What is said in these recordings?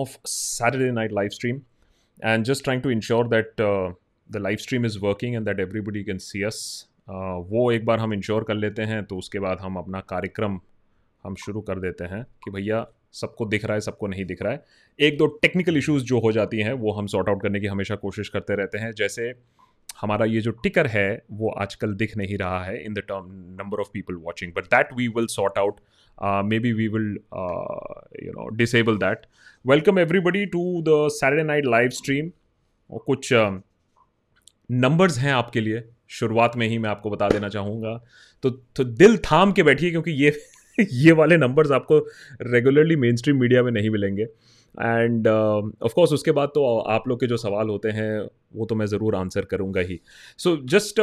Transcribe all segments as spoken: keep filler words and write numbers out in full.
of Saturday night live stream and just trying to ensure that uh, the live stream is working and that everybody can see us. Uh, वो एक बार हम ensure कर लेते हैं तो उसके बाद हम अपना कार्यक्रम हम शुरू कर देते हैं कि भैया सबको दिख रहा है, सबको नहीं दिख रहा है. एक दो टेक्निकल इश्यूज़ जो हो जाती हैं वो हम सॉर्ट आउट करने की हमेशा कोशिश करते रहते हैं. जैसे हमारा ये जो टिकर है वो आजकल दिख नहीं रहा है in the term number of people watching, but that we will sort out. Maybe we will you know disable that. Welcome everybody to the Saturday night live stream. और कुछ नंबर्स uh, हैं आपके लिए. शुरुआत में ही मैं आपको बता देना चाहूँगा तो, तो दिल थाम के बैठिए क्योंकि ये ये वाले नंबर्स आपको रेगुलरली मेन स्ट्रीम मीडिया में नहीं मिलेंगे. एंड ऑफ कोर्स उसके बाद तो आप लोग के जो सवाल होते हैं वो तो मैं ज़रूर आंसर करूँगा ही. So just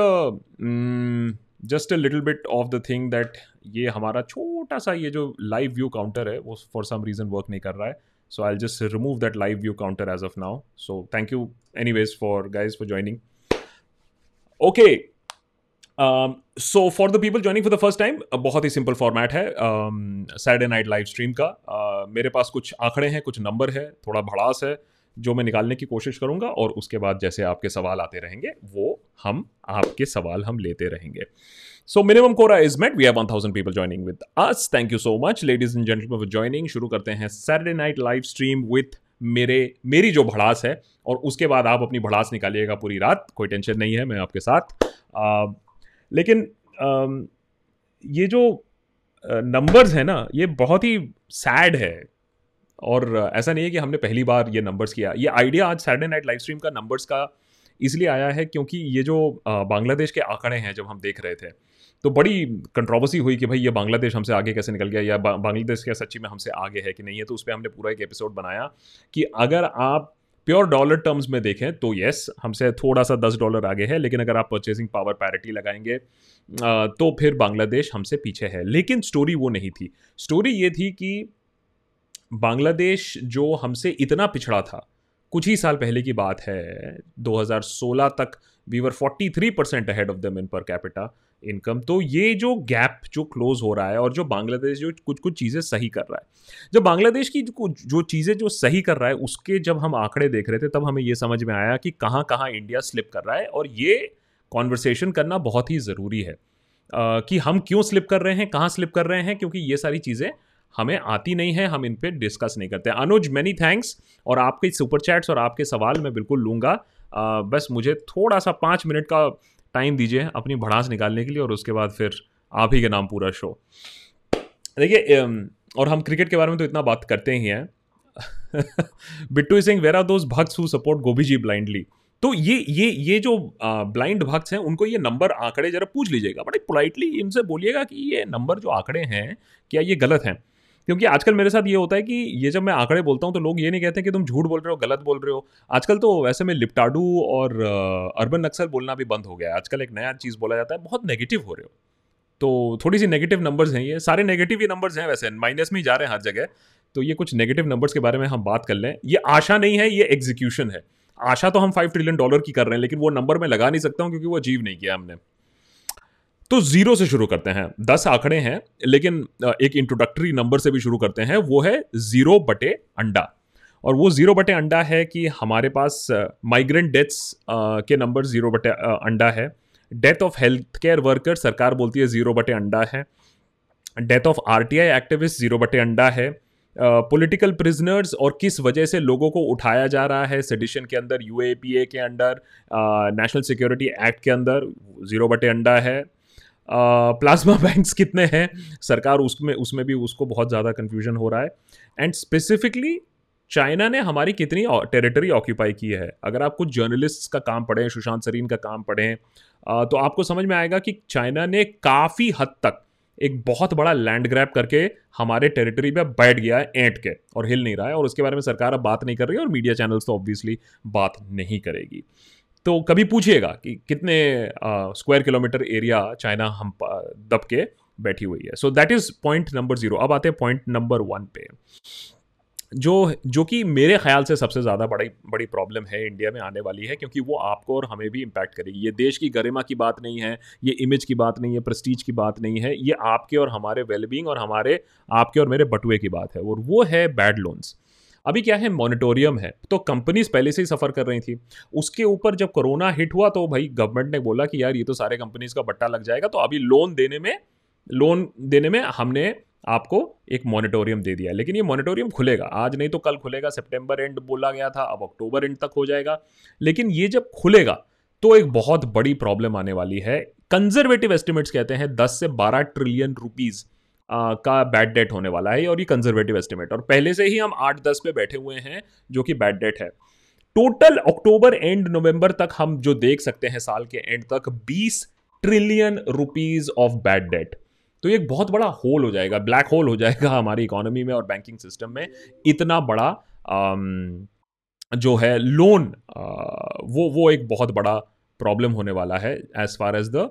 just a little bit of the thing that ये हमारा छोटा सा ये जो लाइव व्यू काउंटर है वो फॉर सम रीज़न वर्क नहीं कर रहा है. So I just remove that live view counter as of now. So thank you anyways for guys for joining. Okay, so for the people joining for the first time, बहुत ही simple format है Saturday night live stream का. uh, मेरे पास कुछ आंकड़े हैं, कुछ number है, थोड़ा भड़ास है जो मैं निकालने की कोशिश करूंगा और उसके बाद जैसे आपके सवाल आते रहेंगे वो हम आपके सवाल हम लेते रहेंगे. सो minimum quorum is met. We have one thousand people joining with us. Thank you so much ladies and gentleman for joining. शुरू करते हैं Saturday night live stream with मेरे मेरी जो भड़ास है और उसके बाद आप अपनी भड़ास निकालिएगा पूरी रात. कोई टेंशन नहीं है, मैं आपके साथ. आ, लेकिन आ, ये जो नंबर्स है ना ये बहुत ही सैड है और ऐसा नहीं है कि हमने पहली बार ये नंबर्स किया. ये आइडिया आज सैटरडे नाइट लाइव स्ट्रीम का नंबर्स का इसलिए आया है क्योंकि ये जो बांग्लादेश के आंकड़े हैं जब हम देख रहे थे तो बड़ी कंट्रोवर्सी हुई कि भाई ये बांग्लादेश हमसे आगे कैसे निकल गया या बा, बांग्लादेश क्या सच्ची में हमसे आगे है कि नहीं है. तो उस पर हमने पूरा एक एपिसोड बनाया कि अगर आप प्योर डॉलर टर्म्स में देखें तो येस हमसे थोड़ा सा दस डॉलर आगे है, लेकिन अगर आप परचेसिंग पावर पैरिटी लगाएंगे तो फिर बांग्लादेश हमसे पीछे है. लेकिन स्टोरी वो नहीं थी. स्टोरी ये थी कि बांग्लादेश जो हमसे इतना पिछड़ा था, कुछ ही साल पहले की बात है, दो हज़ार सोलह तक वी वर तैंतालीस percent ahead of them in per capita income. तो ये जो गैप जो क्लोज हो रहा है और जो बांग्लादेश जो कुछ कुछ चीज़ें सही कर रहा है, जब बांग्लादेश की जो चीज़ें जो सही कर रहा है उसके जब हम आंकड़े देख रहे थे तब हमें ये समझ में आया कि कहाँ कहाँ इंडिया स्लिप कर रहा है. और ये कॉन्वर्सेशन करना बहुत ही ज़रूरी है uh, कि हम क्यों स्लिप कर रहे हैं, कहाँ स्लिप कर रहे हैं, क्योंकि ये सारी चीज़ें हमें आती नहीं है, हम इन पे डिस्कस नहीं करते. Anuj many thanks. और आपके सुपर चैट्स और आपके सवाल मैं बिल्कुल लूँगा. बस मुझे थोड़ा सा पाँच मिनट का टाइम दीजिए अपनी भड़ास निकालने के लिए और उसके बाद फिर आप ही के नाम पूरा शो. देखिए, और हम क्रिकेट के बारे में तो इतना बात करते ही हैं. Bittu Singh where are those bhakts who support Gobhi ji blindly. तो ये ये ये जो ब्लाइंड भक्स हैं उनको ये नंबर आंकड़े जरा पूछ लीजिएगा, बड़े पोलाइटली इनसे बोलिएगा कि ये नंबर जो आंकड़े हैं क्या ये गलत हैं. क्योंकि आजकल मेरे साथ ये होता है कि ये जब मैं आंकड़े बोलता हूँ तो लोग ये नहीं कहते कि तुम झूठ बोल रहे हो, गलत बोल रहे हो. आजकल तो वैसे में लिप्टाडू और अर्बन नक्सल बोलना भी बंद हो गया है. आजकल एक नया चीज़ बोला जाता है, बहुत नेगेटिव हो रहे हो. तो थोड़ी सी नेगेटिव नंबर्स हैं, ये सारे नेगेटिव ही नंबर्स हैं, वैसे माइनस में ही जा रहे हैं हर जगह. तो ये कुछ नेगेटिव नंबर्स के बारे में हम बात कर लें. ये आशा नहीं है, ये एग्जीक्यूशन है. आशा तो हम फाइव ट्रिलियन डॉलर की कर रहे हैं लेकिन वो नंबर में लगा नहीं सकता हूँ क्योंकि वो अचीव नहीं किया हमने. तो जीरो से शुरू करते हैं. दस आंकड़े हैं लेकिन एक इंट्रोडक्टरी नंबर से भी शुरू करते हैं, वो है जीरो बटे अंडा. और वो जीरो बटे अंडा है कि हमारे पास माइग्रेंट डेथ्स के नंबर जीरो बटे अंडा है. Death of health care worker सरकार बोलती है जीरो बटे अंडा है. Death of RTI activist zero बटे अंडा है. पॉलिटिकल uh, प्रिजनर्स और किस वजह से लोगों को उठाया जा रहा है सेडिशन के अंदर, यूएपीए के अंडर, नेशनल सिक्योरिटी एक्ट के अंदर, जीरो बटे अंडा है. प्लाज्मा uh, बैंक्स कितने हैं, सरकार उसमें उसमें भी उसको बहुत ज़्यादा कन्फ्यूजन हो रहा है. एंड स्पेसिफिकली चाइना ने हमारी कितनी टेरिटरी ऑक्यूपाई की है. अगर आप कुछ जर्नलिस्ट्स का काम पढ़ें, सुशांत सरीन का काम पढ़ें uh, तो आपको समझ में आएगा कि चाइना ने काफ़ी हद तक एक बहुत बड़ा लैंड ग्रैब करके हमारे टेरिटरी पे बैठ गया है ऐंठ के और हिल नहीं रहा है. और उसके बारे में सरकार अब बात नहीं कर रही है और मीडिया चैनल्स तो ऑब्वियसली बात नहीं करेगी. तो कभी पूछिएगा कि कितने स्क्वायर किलोमीटर एरिया चाइना हम दब के बैठी हुई है. So that is point number zero. अब आते हैं पॉइंट नंबर वन पे, जो जो कि मेरे ख्याल से सबसे ज़्यादा बड़ी बड़ी प्रॉब्लम है इंडिया में आने वाली है क्योंकि वो आपको और हमें भी इम्पैक्ट करेगी. ये देश की गरिमा की बात नहीं है, ये इमेज की बात नहीं है, प्रेस्टीज की बात नहीं है, ये आपके और हमारे वेलबींग और हमारे आपके और मेरे बटुए की बात है. और वो है बैड लोन्स. अभी क्या है, मॉनिटोरियम है, तो कंपनीज पहले से ही सफ़र कर रही थी। उसके ऊपर जब कोरोना हिट हुआ तो भाई गवर्नमेंट ने बोला कि यार ये तो सारे कंपनीज का बट्टा लग जाएगा, तो अभी लोन देने में लोन देने में हमने आपको एक मॉनिटोरियम दे दिया। लेकिन ये मॉनिटोरियम खुलेगा, आज नहीं तो कल खुलेगा। सितंबर एंड बोला गया था, अब अक्टूबर एंड तक हो जाएगा। लेकिन ये जब खुलेगा तो एक बहुत बड़ी प्रॉब्लम आने वाली है। कंजर्वेटिव एस्टिमेट्स कहते हैं दस से बारह ट्रिलियन रुपीस आ, का बैड डेट होने वाला है, और ये कंजर्वेटिव एस्टिमेट, और पहले से ही हम आठ दस पे बैठे हुए हैं जो कि बैड डेट है। टोटल अक्टूबर एंड नवंबर तक हम जो देख सकते हैं साल के एंड तक बीस trillion rupees of bad debt. तो ये एक बहुत बड़ा होल हो जाएगा, ब्लैक होल हो जाएगा हमारी इकोनॉमी में और बैंकिंग सिस्टम में। इतना बड़ा आम, जो है लोन, आ, वो वो एक बहुत बड़ा प्रॉब्लम होने वाला है as far as the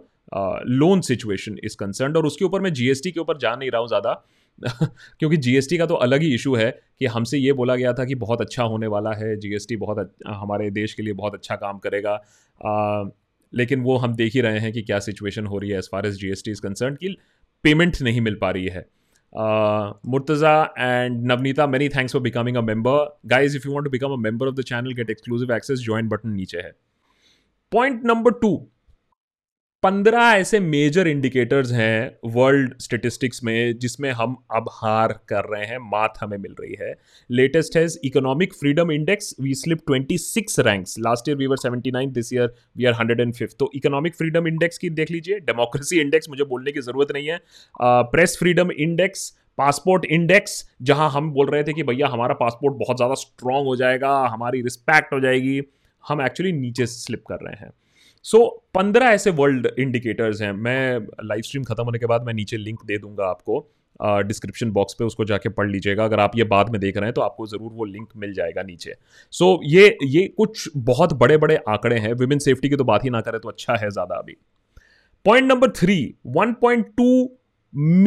loan situation is concerned. और उसके ऊपर मैं जीएसटी के ऊपर जा नहीं रहा हूँ ज़्यादा क्योंकि जीएसटी का तो अलग ही इशू है कि हमसे ये बोला गया था कि बहुत अच्छा होने वाला है जीएसटी, बहुत अच्छा, हमारे देश के लिए बहुत अच्छा काम करेगा। आ, लेकिन वो हम देख ही रहे हैं कि क्या सिचुएशन हो रही है as far as GST is concerned, कि पेमेंट नहीं मिल पा रही है। Uh, Murtaza and Navnita, many thanks for becoming a member. Guys, if you want to become a member of the channel, get exclusive access, join button नीचे है। Point number two, पंद्रह ऐसे major indicators हैं world statistics में जिसमें हम अब हार कर रहे हैं, मात हमें मिल रही है। Latest है Economic Freedom Index, we slipped twenty-six ranks. Last year we were seventy-ninth, this year we are one hundred fifth. तो Economic Freedom Index की देख लीजिए, Democracy Index मुझे बोलने की ज़रूरत नहीं है, Press Freedom Index, passport index, जहां हम बोल रहे थे कि भैया हमारा पासपोर्ट बहुत ज़्यादा स्ट्रांग हो जाएगा, हमारी रिस्पेक्ट हो जाएगी, हम एक्चुअली नीचे स्लिप कर रहे हैं। सो so, पंद्रह ऐसे वर्ल्ड इंडिकेटर्स हैं। मैं लाइव स्ट्रीम खत्म होने के बाद मैं नीचे लिंक दे दूंगा आपको डिस्क्रिप्शन बॉक्स पे, उसको जाके पढ़ लीजिएगा। अगर आप ये बाद में देख रहे हैं तो आपको ज़रूर वो लिंक मिल जाएगा नीचे। सो so, ये ये कुछ बहुत बड़े बड़े आंकड़े हैं। विमेन सेफ्टी की तो बात ही ना करें तो अच्छा है ज़्यादा। अभी point number three, one point two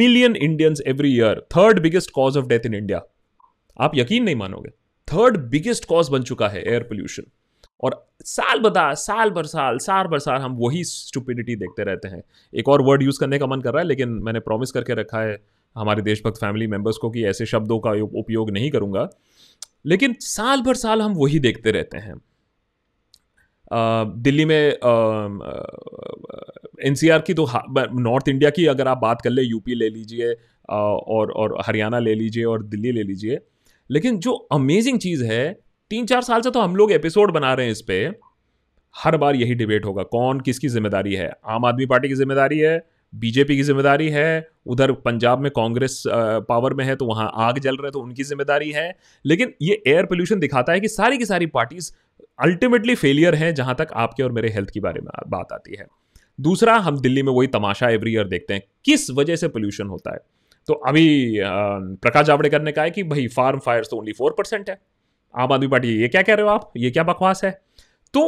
million Indians every year, third biggest cause of death in India. आप यकीन नहीं मानोगे, थर्ड बिगेस्ट कॉज बन चुका है एयर पोल्यूशन। और साल बता साल भर साल साल भर साल हम वही स्टुपिडिटी देखते रहते हैं। एक और वर्ड यूज़ करने का मन कर रहा है, लेकिन मैंने प्रॉमिस करके रखा है हमारे देशभक्त फैमिली मेंबर्स को कि ऐसे शब्दों का उपयोग नहीं करूँगा, लेकिन साल भर साल हम वही देखते रहते हैं। दिल्ली में, एनसीआर की तो, नॉर्थ इंडिया की अगर आप बात कर ले, यूपी ले लीजिए और और हरियाणा ले लीजिए और दिल्ली ले लीजिए, लेकिन जो अमेजिंग चीज़ है, तीन चार साल से तो हम लोग एपिसोड बना रहे हैं इस पे, हर बार यही डिबेट होगा कौन किसकी जिम्मेदारी है। आम आदमी पार्टी की जिम्मेदारी है, बीजेपी की जिम्मेदारी है, उधर पंजाब में कांग्रेस पावर में है तो वहाँ आग जल रहे तो उनकी जिम्मेदारी है। लेकिन ये एयर पोल्यूशन दिखाता है कि सारी की सारी पार्टीज अल्टीमेटली फेलियर हैं जहाँ तक आपके और मेरे हेल्थ की बारे में बात आती है। दूसरा, हम दिल्ली में वही तमाशा एवरी ईयर देखते हैं किस वजह से पोल्यूशन होता है। तो अभी प्रकाश जावड़ेकर ने कहा है कि भाई फार्म फायर्स तो ओनली फोर परसेंट है। आम आदमी पार्टी, ये क्या कह रहे हो आप, ये क्या बकवास है। तो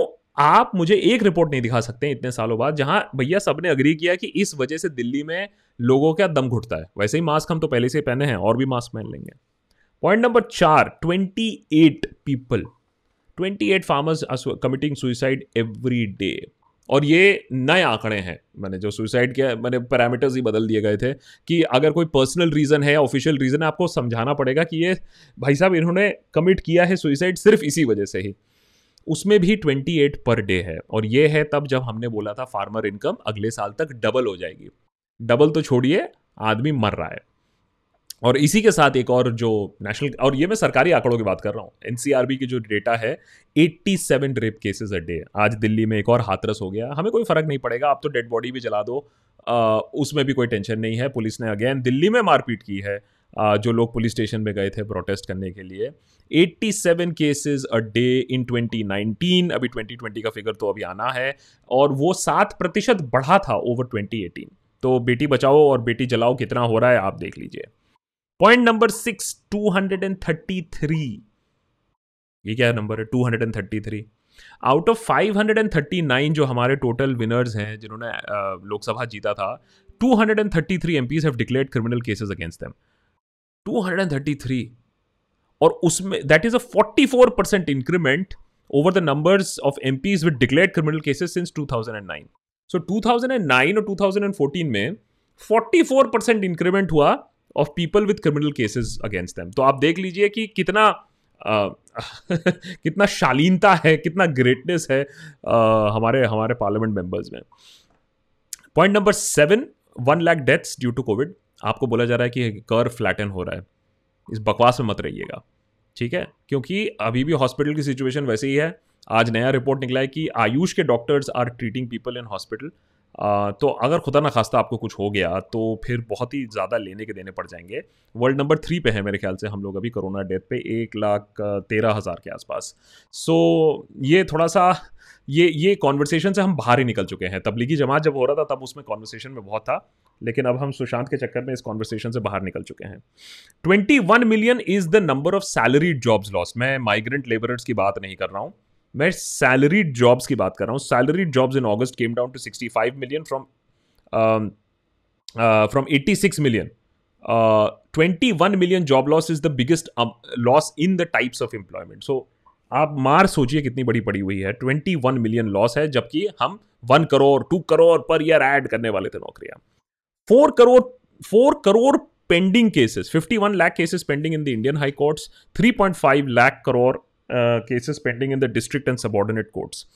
आप मुझे एक रिपोर्ट नहीं दिखा सकते इतने सालों बाद जहां भैया सबने अग्री किया कि इस वजह से दिल्ली में लोगों का दम घुटता है। वैसे ही मास्क हम तो पहले से पहने हैं और भी मास्क पहन लेंगे। पॉइंट नंबर चार, अट्ठाईस पीपल अट्ठाईस farmers committing suicide every day. और ये नए आंकड़े हैं, मैंने जो सुसाइड किया, मैंने पैरामीटर्स ही बदल दिए गए थे कि अगर कोई पर्सनल रीज़न है या ऑफिशियल रीज़न है आपको समझाना पड़ेगा कि ये भाई साहब इन्होंने कमिट किया है सुसाइड सिर्फ इसी वजह से ही। उसमें भी अट्ठाईस पर डे है, और ये है तब जब हमने बोला था फार्मर इनकम अगले साल तक डबल हो जाएगी। डबल तो छोड़िए, आदमी मर रहा है। और इसी के साथ एक और जो नेशनल, और ये मैं सरकारी आंकड़ों की बात कर रहा हूँ, एनसीआरबी की जो डेटा है, सत्तासी रेप केसेस अ डे। आज दिल्ली में एक और हाथरस हो गया, हमें कोई फर्क नहीं पड़ेगा, आप तो डेड बॉडी भी जला दो, आ, उसमें भी कोई टेंशन नहीं है। पुलिस ने अगेन दिल्ली में मारपीट की है, आ, जो लोग पुलिस स्टेशन में गए थे प्रोटेस्ट करने के लिए। सत्तासी cases a day in twenty nineteen, अभी ट्वेंटी ट्वेंटी का फिगर तो अभी आना है, और वो सात प्रतिशत बढ़ा था ओवर ट्वेंटी एटीन। तो बेटी बचाओ और बेटी जलाओ कितना हो रहा है आप देख लीजिए। Point number six, two hundred thirty three, ये क्या नंबर है, two hundred thirty three out of five hundred thirty nine जो हमारे टोटल विनर्स हैं जिन्होंने लोकसभा जीता था, two hundred thirty three MPs have declared criminal cases against them, two hundred thirty three. और उसमें that is a forty four percent increment over the numbers of MPs with declared criminal cases since two thousand nine. So two thousand nine और two thousand fourteen में forty four percent increment हुआ of people with criminal cases against them. तो आप देख लीजिए कि कितना आ, कितना शालीनता है, कितना ग्रेटनेस है आ, हमारे हमारे पार्लियामेंट मेंबर्स में। Point number seven, one lakh deaths due to Covid. आपको बोला जा रहा है कि कर्व फ्लैटन हो रहा है, इस बकवास में मत रहिएगा, ठीक है, क्योंकि अभी भी हॉस्पिटल की सिचुएशन वैसे ही है। आज नया रिपोर्ट निकला है कि आयुष के doctors are treating people in hospital. तो अगर खुदा ना खास्ता आपको कुछ हो गया तो फिर बहुत ही ज़्यादा लेने के देने पड़ जाएंगे। वर्ल्ड नंबर थ्री पे है मेरे ख्याल से हम लोग अभी कोरोना डेथ पे, एक लाख तेरह हज़ार के आसपास। सो ये थोड़ा सा ये ये कॉन्वर्सेशन से हम बाहर ही निकल चुके हैं। तबलीगी जमात जब हो रहा था तब उसमें कॉन्वर्सेशन में बहुत था, लेकिन अब हम सुशांत के चक्कर में इस कॉन्वर्सेशन से बाहर निकल चुके हैं। Twenty one million is the number of salaried jobs loss. मैं माइग्रेंट लेबरर्स की बात नहीं कर रहा हूँ, मैं सैलरीड जॉब्स की बात कर रहा हूँ। Salaried jobs in August came down to sixty five million from from eighty six million. Twenty one million job loss is the biggest loss in the types of employment. So आप मार सोचिए कितनी बड़ी पड़ी हुई है, ट्वेंटी वन मिलियन लॉस है, जबकि हम वन करोड़ टू करोड़ पर ईयर ऐड करने वाले थे नौकरियां। Four crore four crore pending cases, fifty one lakh cases pending in the Indian high courts, three point five lakh crore cases pending in the district and subordinate courts.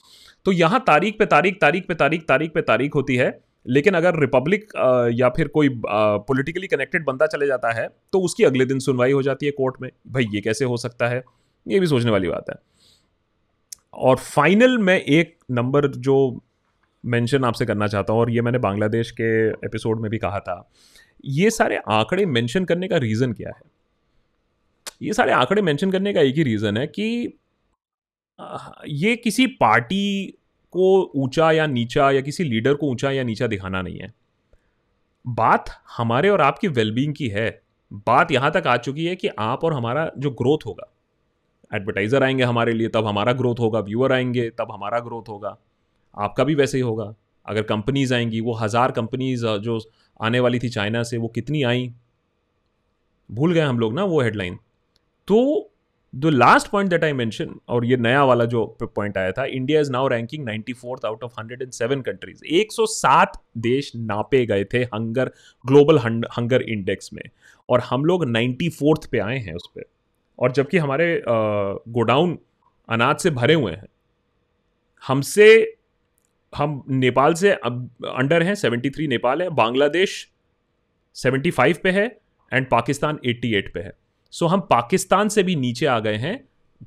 तो यहाँ तारीख पे तारीख तारीख पे तारीख तारीख पे तारीख होती है, लेकिन अगर रिपब्लिक uh, या फिर कोई पॉलिटिकली uh, कनेक्टेड बंदा चले जाता है तो उसकी अगले दिन सुनवाई हो जाती है कोर्ट में। भाई ये कैसे हो सकता है, ये भी सोचने वाली बात है। और फाइनल में एक नंबर जो मेंशन आपसे करना चाहता हूँ, और ये मैंने बांग्लादेश के एपिसोड में भी कहा था, ये सारे आंकड़े मेंशन करने का रीज़न क्या है? ये सारे आंकड़े मेंशन करने का एक ही रीज़न है कि ये किसी पार्टी को ऊंचा या नीचा या किसी लीडर को ऊंचा या नीचा दिखाना नहीं है। बात हमारे और आपकी वेलबींग की है। बात यहाँ तक आ चुकी है कि आप और हमारा जो ग्रोथ होगा, एडवर्टाइज़र आएंगे हमारे लिए तब हमारा ग्रोथ होगा, व्यूअर आएंगे तब हमारा ग्रोथ होगा, आपका भी वैसे ही होगा। अगर कंपनीज़ आएंगी, वो हज़ार कंपनीज़ जो आने वाली थी चाइना से, वो कितनी आई, भूल गए हम लोग ना वो हेडलाइन। तो the last point that I mention, और ये नया वाला जो पॉइंट आया था, India is now ranking ninety fourth out of hundred and seven countries. एक सौ सात देश नापे गए थे हंगर ग्लोबल हंगर इंडेक्स में, और हम लोग नाइंटी फोर्थ पे आए हैं उस पर, और जबकि हमारे गोडाउन अनाज से भरे हुए हैं। हमसे हम नेपाल से अंडर हैं, सेवेंटी थ्री नेपाल है, बांग्लादेश सेवेंटी फाइव पे है एंड पाकिस्तान एटी एट पे है। सो so, हम पाकिस्तान से भी नीचे आ गए हैं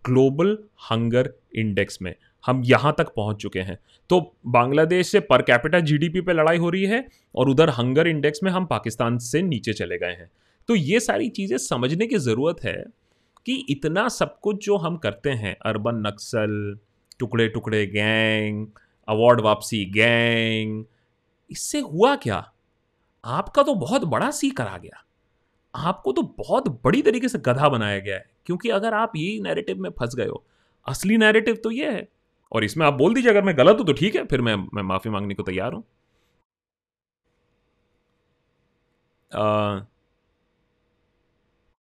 ग्लोबल हंगर इंडेक्स में। हम यहाँ तक पहुँच चुके हैं। तो बांग्लादेश से पर कैपिटा जीडीपी पे लड़ाई हो रही है, और उधर हंगर इंडेक्स में हम पाकिस्तान से नीचे चले गए हैं। तो ये सारी चीज़ें समझने की ज़रूरत है कि इतना सब कुछ जो हम करते हैं, अर्बन नक्सल, टुकड़े टुकड़े गैंग, अवार्ड वापसी गैंग, इससे हुआ क्या? आपका तो बहुत बड़ा सी करा गया, आपको तो बहुत बड़ी तरीके से गधा बनाया गया है। क्योंकि अगर आप ये नैरेटिव में फंस गए हो, असली नैरेटिव तो ये है, और इसमें आप बोल दीजिए अगर मैं गलत हूं तो ठीक है, फिर मैं मैं माफी मांगने को तैयार हूं। आ,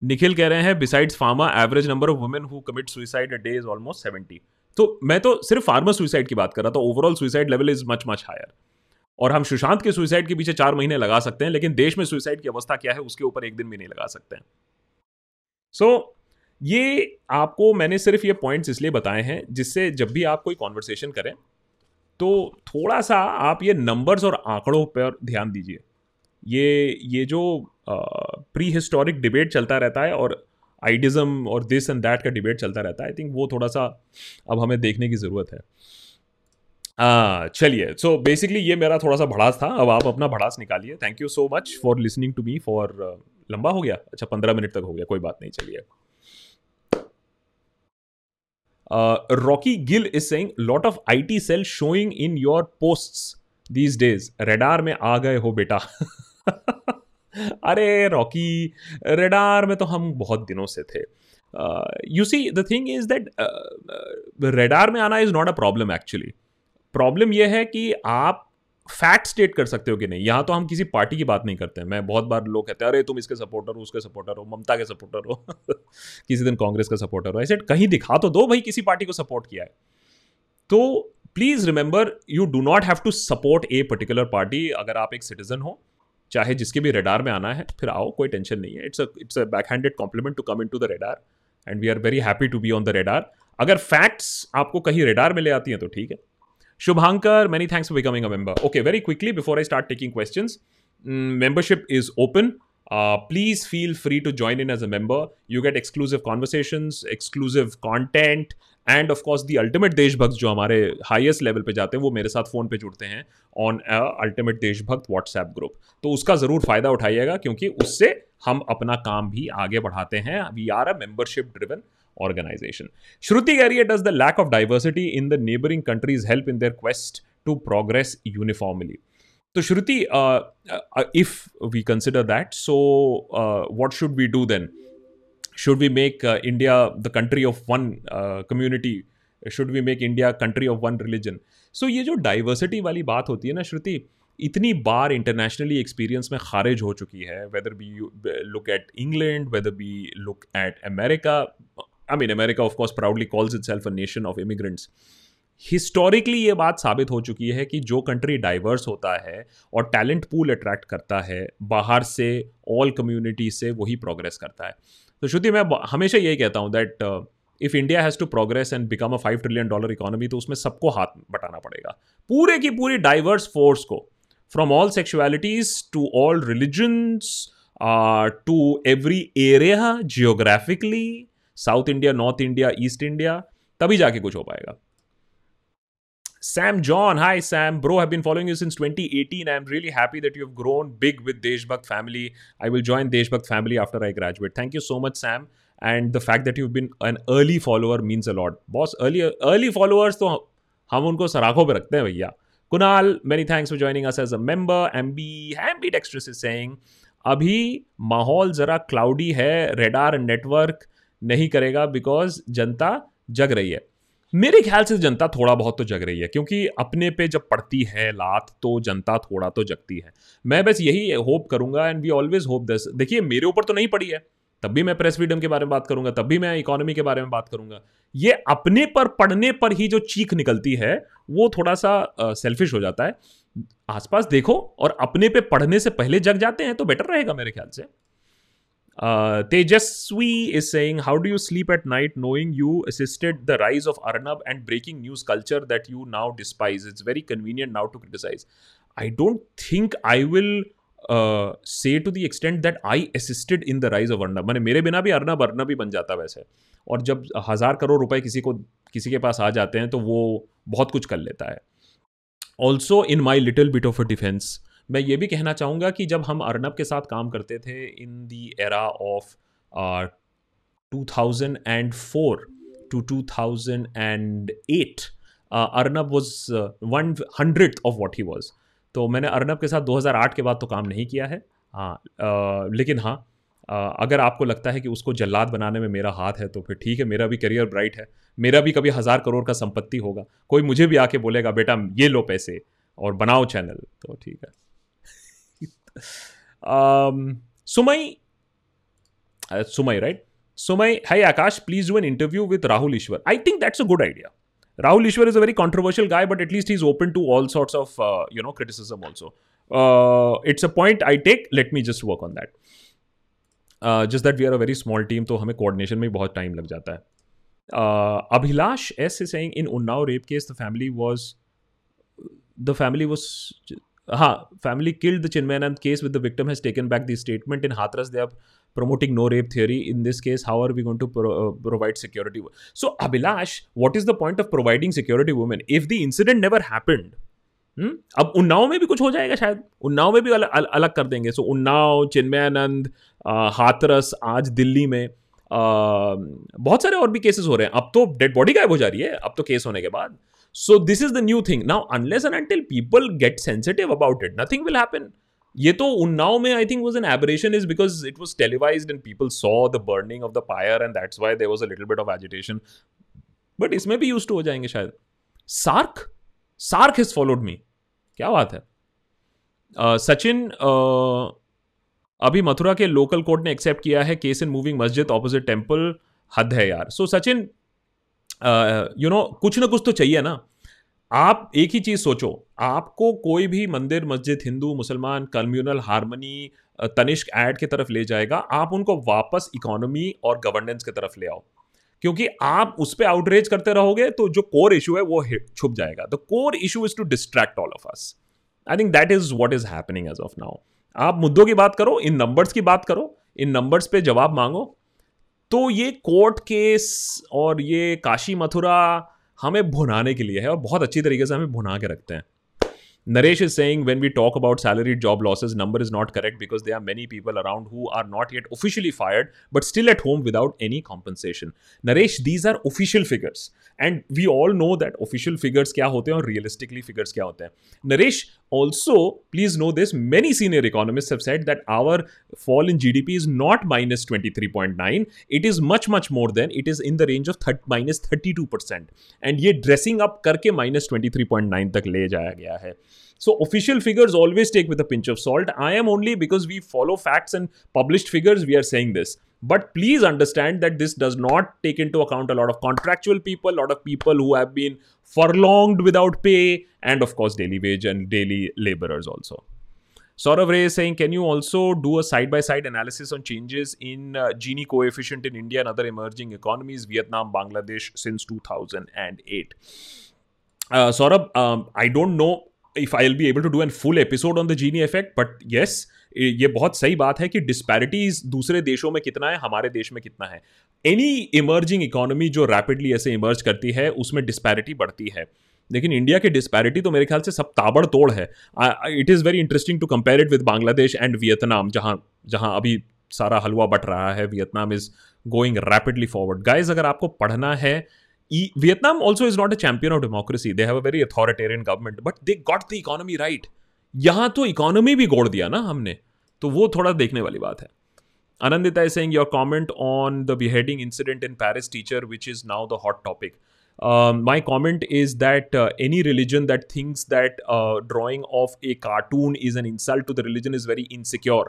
निखिल कह रहे हैं besides pharma average number of women who commit suicide a day is almost seventy. तो मैं तो सिर्फ फार्मा सुसाइड की बात कर रहा था, overall suicide level is much much higher. और हम सुशांत के सुसाइड के पीछे चार महीने लगा सकते हैं, लेकिन देश में सुसाइड की अवस्था क्या है उसके ऊपर एक दिन भी नहीं लगा सकते हैं। सो so, ये आपको मैंने सिर्फ ये पॉइंट्स इसलिए बताए हैं जिससे जब भी आप कोई कॉन्वर्सेशन करें तो थोड़ा सा आप ये नंबर्स और आंकड़ों पर ध्यान दीजिए। ये ये जो प्री हिस्टोरिक डिबेट चलता रहता है और आइडिज्म और दिस एंड दैट का डिबेट चलता रहता है, आई थिंक वो थोड़ा सा अब हमें देखने की ज़रूरत है। हाँ चलिए, सो बेसिकली ये मेरा थोड़ा सा भड़ास था, अब आप अपना भड़ास निकालिए। Thank you so much for listening to me for लंबा हो गया, अच्छा पंद्रह मिनट तक हो गया, कोई बात नहीं, चलिए। Rocky Gill is saying lot of IT cell showing in your posts these days. Radar में आ गए हो बेटा। अरे रॉकी, रेडार में तो हम बहुत दिनों से थे। You see the thing is that radar में आना is not a problem actually. Problem यह है कि आप फैक्ट स्टेट कर सकते हो कि नहीं। यहाँ तो हम किसी पार्टी की बात नहीं करते हैं। मैं बहुत बार लोग कहते हैं अरे तुम इसके सपोर्टर हो, उसके सपोर्टर हो, ममता के सपोर्टर हो, किसी दिन कांग्रेस का सपोर्टर हो। ऐसे कहीं दिखा तो दो भाई किसी पार्टी को सपोर्ट किया है। तो please remember, you do not have to support a particular party. अगर आप एक सिटीजन हो, चाहे जिसके भी रेडार में आना है, फिर आओ, कोई टेंशन नहीं है। It's it's a back handed compliment to come in to the radar. And we are very happy to be on the radar. अगर फैक्ट्स आपको कहीं रेडार में ले आती हैं तो ठीक है. Shubhankar, many thanks for becoming a member. Okay, very quickly before I start taking questions, membership is open. Please feel free to join in as a member. You get exclusive conversations, exclusive content and of course the ultimate Deshbhakt जो हमारे highest level पे जाते हैं वो मेरे साथ phone पे जुड़ते हैं on ultimate Deshbhakt WhatsApp group. तो उसका ज़रूर फ़ायदा उठाइएगा क्योंकि उससे हम अपना काम भी आगे बढ़ाते हैं. We are a membership driven organisation. Shruti कह रही है, does the lack of diversity in the neighbouring countries help in their quest to progress uniformly? तो Shruti, if we consider that, so what should we do then? Should we make uh, India the country of one uh, community? Should we make India country of one religion? So ये जो diversity वाली बात होती है ना श्रुति, इतनी बार internationally experience में खारिज हो चुकी है. Whether we look at England, whether we look at America, I mean America of course proudly calls itself a nation of immigrants. Historically ये बात साबित हो चुकी है कि जो कंट्री डाइवर्स होता है और टैलेंट पूल अट्रैक्ट करता है बाहर से, ऑल कम्युनिटी से, वही प्रोग्रेस करता है. तो श्रुति, मैं हमेशा यही कहता हूँ that if India has to progress and become a five trillion dollar economy, तो उसमें सबको हाथ बटाना पड़ेगा, पूरे की पूरी डाइवर्स फोर्स को, from all sexualities to all religions to every area geographically, south India, north India, east India, तभी जाके कुछ हो पाएगा. Sam John, hi Sam, bro, have been following you since twenty eighteen. I am really happy that you have grown big with Deshbhakt family. I will join Deshbhakt family after I graduate. Thank you so much, Sam. And the fact that you've been an early follower means a lot. Boss, early early followers, तो हम उनको सराखों पे रखते हैं भैया. Kunal, many thanks for joining us as a member. Ambi, ambidextrous is saying, अभी माहौल जरा क्लाउडी है, रेडार नेटवर्क नहीं करेगा बिकॉज जनता जग रही है. मेरे ख्याल से जनता थोड़ा बहुत तो जग रही है क्योंकि अपने पे जब पड़ती है लात तो जनता थोड़ा तो जगती है. मैं बस यही होप करूंगा and we always hope this. देखिए, मेरे ऊपर तो नहीं पड़ी है, तब भी मैं प्रेस फ्रीडम के बारे में बात करूंगा, तब भी मैं इकोनॉमी के बारे में बात करूंगा. ये अपने पर पड़ने पर ही जो चीख निकलती है वो थोड़ा सा सेल्फिश हो जाता है. आसपास देखो और अपने पे पड़ने से पहले जग जाते हैं तो बेटर रहेगा मेरे ख्याल से. Uh, Tejaswi is saying, how do you sleep at night knowing you assisted the rise of Arnab and breaking news culture that you now despise? It's very convenient now to criticize. I don't think I will uh, say to the extent that I assisted in the rise of Arnab. मैंने मेरे बिना भी Arnab Arnab ही बन जाता वैसे. और जब हजार करोड़ रुपए किसी को किसी के पास आ जाते हैं तो वो बहुत कुछ कर लेता है. Also in my little bit of a defense, मैं ये भी कहना चाहूँगा कि जब हम अर्नब के साथ काम करते थे in the era of two thousand four to two thousand eight, Arnab was one hundred of what he was. तो मैंने अर्नब के साथ दो हज़ार आठ के बाद तो काम नहीं किया है. हाँ, uh, लेकिन हाँ, uh, अगर आपको लगता है कि उसको जल्लाद बनाने में मेरा हाथ है तो फिर ठीक है, मेरा भी करियर ब्राइट है, मेरा भी कभी हज़ार करोड़ का संपत्ति होगा, कोई मुझे भी आके बोलेगा बेटा ये लो पैसे और बनाओ चैनल, तो ठीक है. Um, Sumai, uh, Sumai, right? Sumai, hi Akash, please do an interview with Rahul Ishwar. I think that's a good idea. Rahul Ishwar is a very controversial guy, but at least he's open to all sorts of, uh, you know, criticism also. Uh, it's a point I take. Let me just work on that. Uh, just that we are a very small team, so हमें coordination में बहुत time लग जाता है. Uh, Abhilash S is saying, in Unnao rape case, the family was, the family was. हाँ, family killed the Chinmayanand case with the victim has taken back the statement. In Hathras, they are promoting no rape theory. In this case, how are we going to pro- uh, provide security? So, Abhilash, what is the point of providing security women if the incident never happened? Hmm? अब उन्नाव में भी कुछ हो जाएगा शायद, उन्नाव में भी अल, अल, अलग कर देंगे. So, उन्नाव, चिन्मयानंद, हाथरस, आज दिल्ली में आ, बहुत सारे और भी केसेस हो रहे हैं. अब तो डेड बॉडी गायब हो जा रही है अब तो केस होने के बाद. So this is the new thing. Now, unless and until people get sensitive about it, nothing will happen. ये तो Unnao में I think was an aberration is because it was televised and people saw the burning of the pyre and that's why there was a little bit of agitation. But इसमें भी used to हो जाएंगे शायद. Sark? Sark has followed me. क्या बात है? Uh, Sachin, uh, अभी मथुरा के local court ने accept किया है case in moving masjid opposite temple. हद है यार. So Sachin, you uh, know you know, कुछ ना कुछ तो चाहिए ना. आप एक ही चीज सोचो, आपको कोई भी मंदिर मस्जिद हिंदू मुसलमान कम्युनल हार्मनी तनिष्क ऐड की तरफ ले जाएगा, आप उनको वापस इकोनॉमी और गवर्नेंस की तरफ ले आओ, क्योंकि आप उस पर आउटरेज करते रहोगे तो जो कोर इशू है वो छुप जाएगा. The core issue is to distract all of us. I think that is what is happening as of now. आप मुद्दों की बात करो, इन नंबर्स की बात करो, इन नंबर्स पे जवाब मांगो. तो ये कोर्ट केस और ये काशी मथुरा हमें भुनाने के लिए है और बहुत अच्छी तरीके से हमें भुना के रखते हैं. Naresh is saying, when we talk about salaried job losses, number is not correct because there are many people around who are not yet officially fired, but still at home without any compensation. Naresh, these are official figures. And we all know that official figures kya hote hain aur realistically figures kya hote hain. Naresh, also, please know this, many senior economists have said that our fall in G D P is not minus twenty-three point nine. It is much, much more than, it is in the range of minus thirty-two percent. And ye dressing up karke minus twenty-three point nine tak le jaya gaya hai. So official figures always take with a pinch of salt. I am only because we follow facts and published figures, we are saying this. But please understand that this does not take into account a lot of contractual people, a lot of people who have been furlonged without pay, and of course daily wage and daily laborers also. Saurabh Ray is saying, can you also do a side-by-side analysis on changes in uh, Gini coefficient in India and other emerging economies, Vietnam, Bangladesh since two thousand eight? Uh, Saurabh, um, I don't know if I'll be able to do a full episode on the Gini effect, but yes, ये बहुत सही बात है कि disparities दूसरे देशों में कितना है, हमारे देश में कितना है. एनी इमर्जिंग इकोनॉमी जो रैपिडली ऐसे इमर्ज करती है उसमें डिस्पैरिटी बढ़ती है, लेकिन इंडिया की डिस्पैरिटी तो मेरे ख्याल से सब ताबड़तोड़ है. It is very interesting to compare it with Bangladesh and Vietnam, जहाँ जहाँ अभी सारा हलवा बट रहा है. Vietnam is going rapidly forward. Guys, अगर आपको पढ़ना है, Vietnam also is not a champion of democracy. They have a very authoritarian government, but they got the economy right. यहाँ तो economy भी गोड़ दिया ना हमने, तो वो थोड़ा देखने वाली बात है. Anandita is saying, your comment on the beheading incident in Paris teacher, which is now the hot topic. Uh, my comment is that uh, any religion that thinks that uh, drawing of a cartoon is an insult to the religion is very insecure.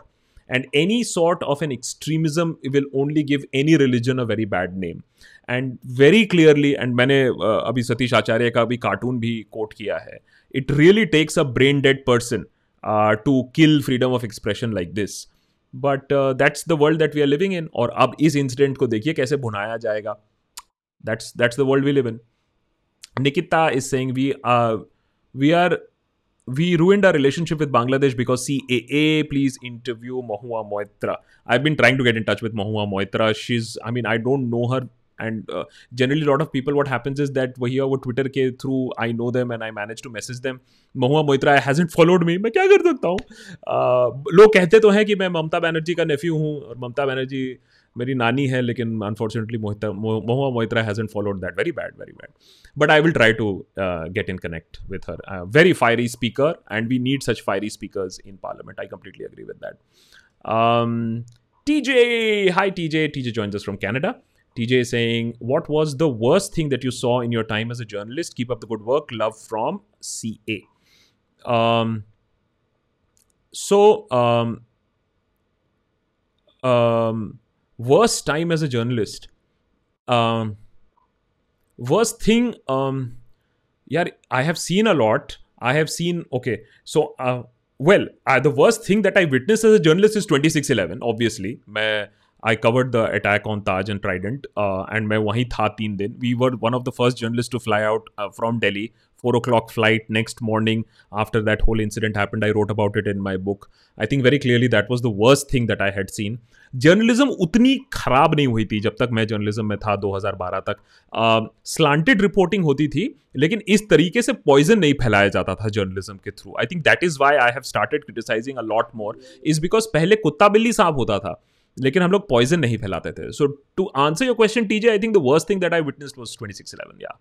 And any sort of an extremism will only give any religion a very bad name. And very clearly, and मैंने अभी सतीश आचार्य का भी cartoon भी coat किया है, it really takes a brain dead person uh, to kill freedom of expression like this. But uh, that's the world that we are living in. और अब इस इंसिडेंट को देखिए कैसे भुनाया जाएगा. That's that's the world we live in. Nikita is saying we uh, we are We ruined our relationship with Bangladesh because C A A, please interview Mahua Moitra. I've been trying to get in touch with Mahua Moitra. She's, I mean, I don't know her. And uh, generally, a lot of people, what happens is that वही वो Twitter के through, I know them and I manage to message them. Mahua Moitra hasn't followed me. मैं क्या कर सकता हूँ? लोग कहते तो हैं कि मैं ममता बनर्जी का nephew हूँ और ममता बनर्जी मेरी नानी है, लेकिन unfortunately Mahua Moitra hasn't followed that. Very bad, very bad. But I will try to uh, get in connect with her. Uh, very fiery speaker, and we need such fiery speakers in Parliament. I completely agree with that. Um, T J, hi T J. T J joins us from Canada. T J is saying, what was the worst thing that you saw in your time as a journalist? Keep up the good work. Love from C A. Um, so, um, um, worst time as a journalist. Um, worst thing, um, yeah, I have seen a lot. I have seen, okay, so, uh, well, uh, the worst thing that I witnessed as a journalist is twenty-six eleven, obviously. I... I covered the attack on Taj and Trident uh, and मैं वहीं था तीन दिन. We were one of the first journalists to fly out uh, from Delhi. Four o'clock flight next morning after that whole incident happened. I wrote about it in my book. I think very clearly that was the worst thing that I had seen. Journalism उतनी खराब नहीं हुई थी जब तक मैं journalism में था दो हज़ार बारह तक. Uh, slanted reporting होती थी, लेकिन इस तरीके से poison नहीं फैलाया जाता था journalism के through. I think that is why I have started criticizing a lot more is because पहले कुत्ता बिल्ली सांप होता था, लेकिन हम लोग पॉइजन नहीं फैलाते थे. So to answer your question TJ, I think the worst thing that I witnessed was twenty-six eleven. या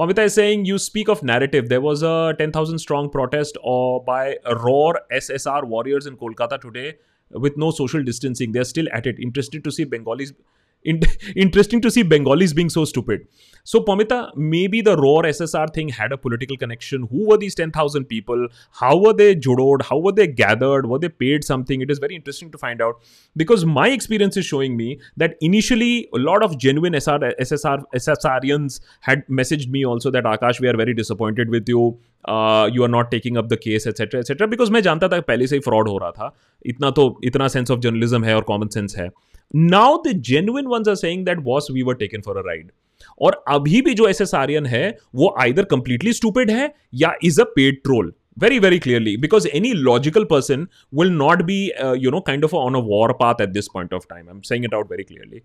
Pamita is saying, you speak of narrative. There was a ten thousand strong protest or by Roar S S R warriors in Kolkata today with no social distancing. They are still at it. Interested to see Bengalis Interesting to see Bengalis being so stupid. So, Pamita, maybe the raw S S R thing had a political connection. Who were these ten thousand people? How were they judoed? How were they gathered? Were they paid something? It is very interesting to find out, because my experience is showing me that initially a lot of genuine S S R, S S R, S S Rians had messaged me also that, Akash, we are very disappointed with you. Uh, you are not taking up the case, etc, etc. Because मैं जानता था पहले से ही fraud हो रहा था. इतना तो इतना sense of journalism है और common sense है. Now the genuine ones are saying that, boss, we were taken for a ride. और अभी भी जो S S R I N है वो either completely stupid है या is a paid troll. Very, very clearly, because any logical person will not be, uh, you know, kind of on a war path at this point of time. I'm saying it out very clearly.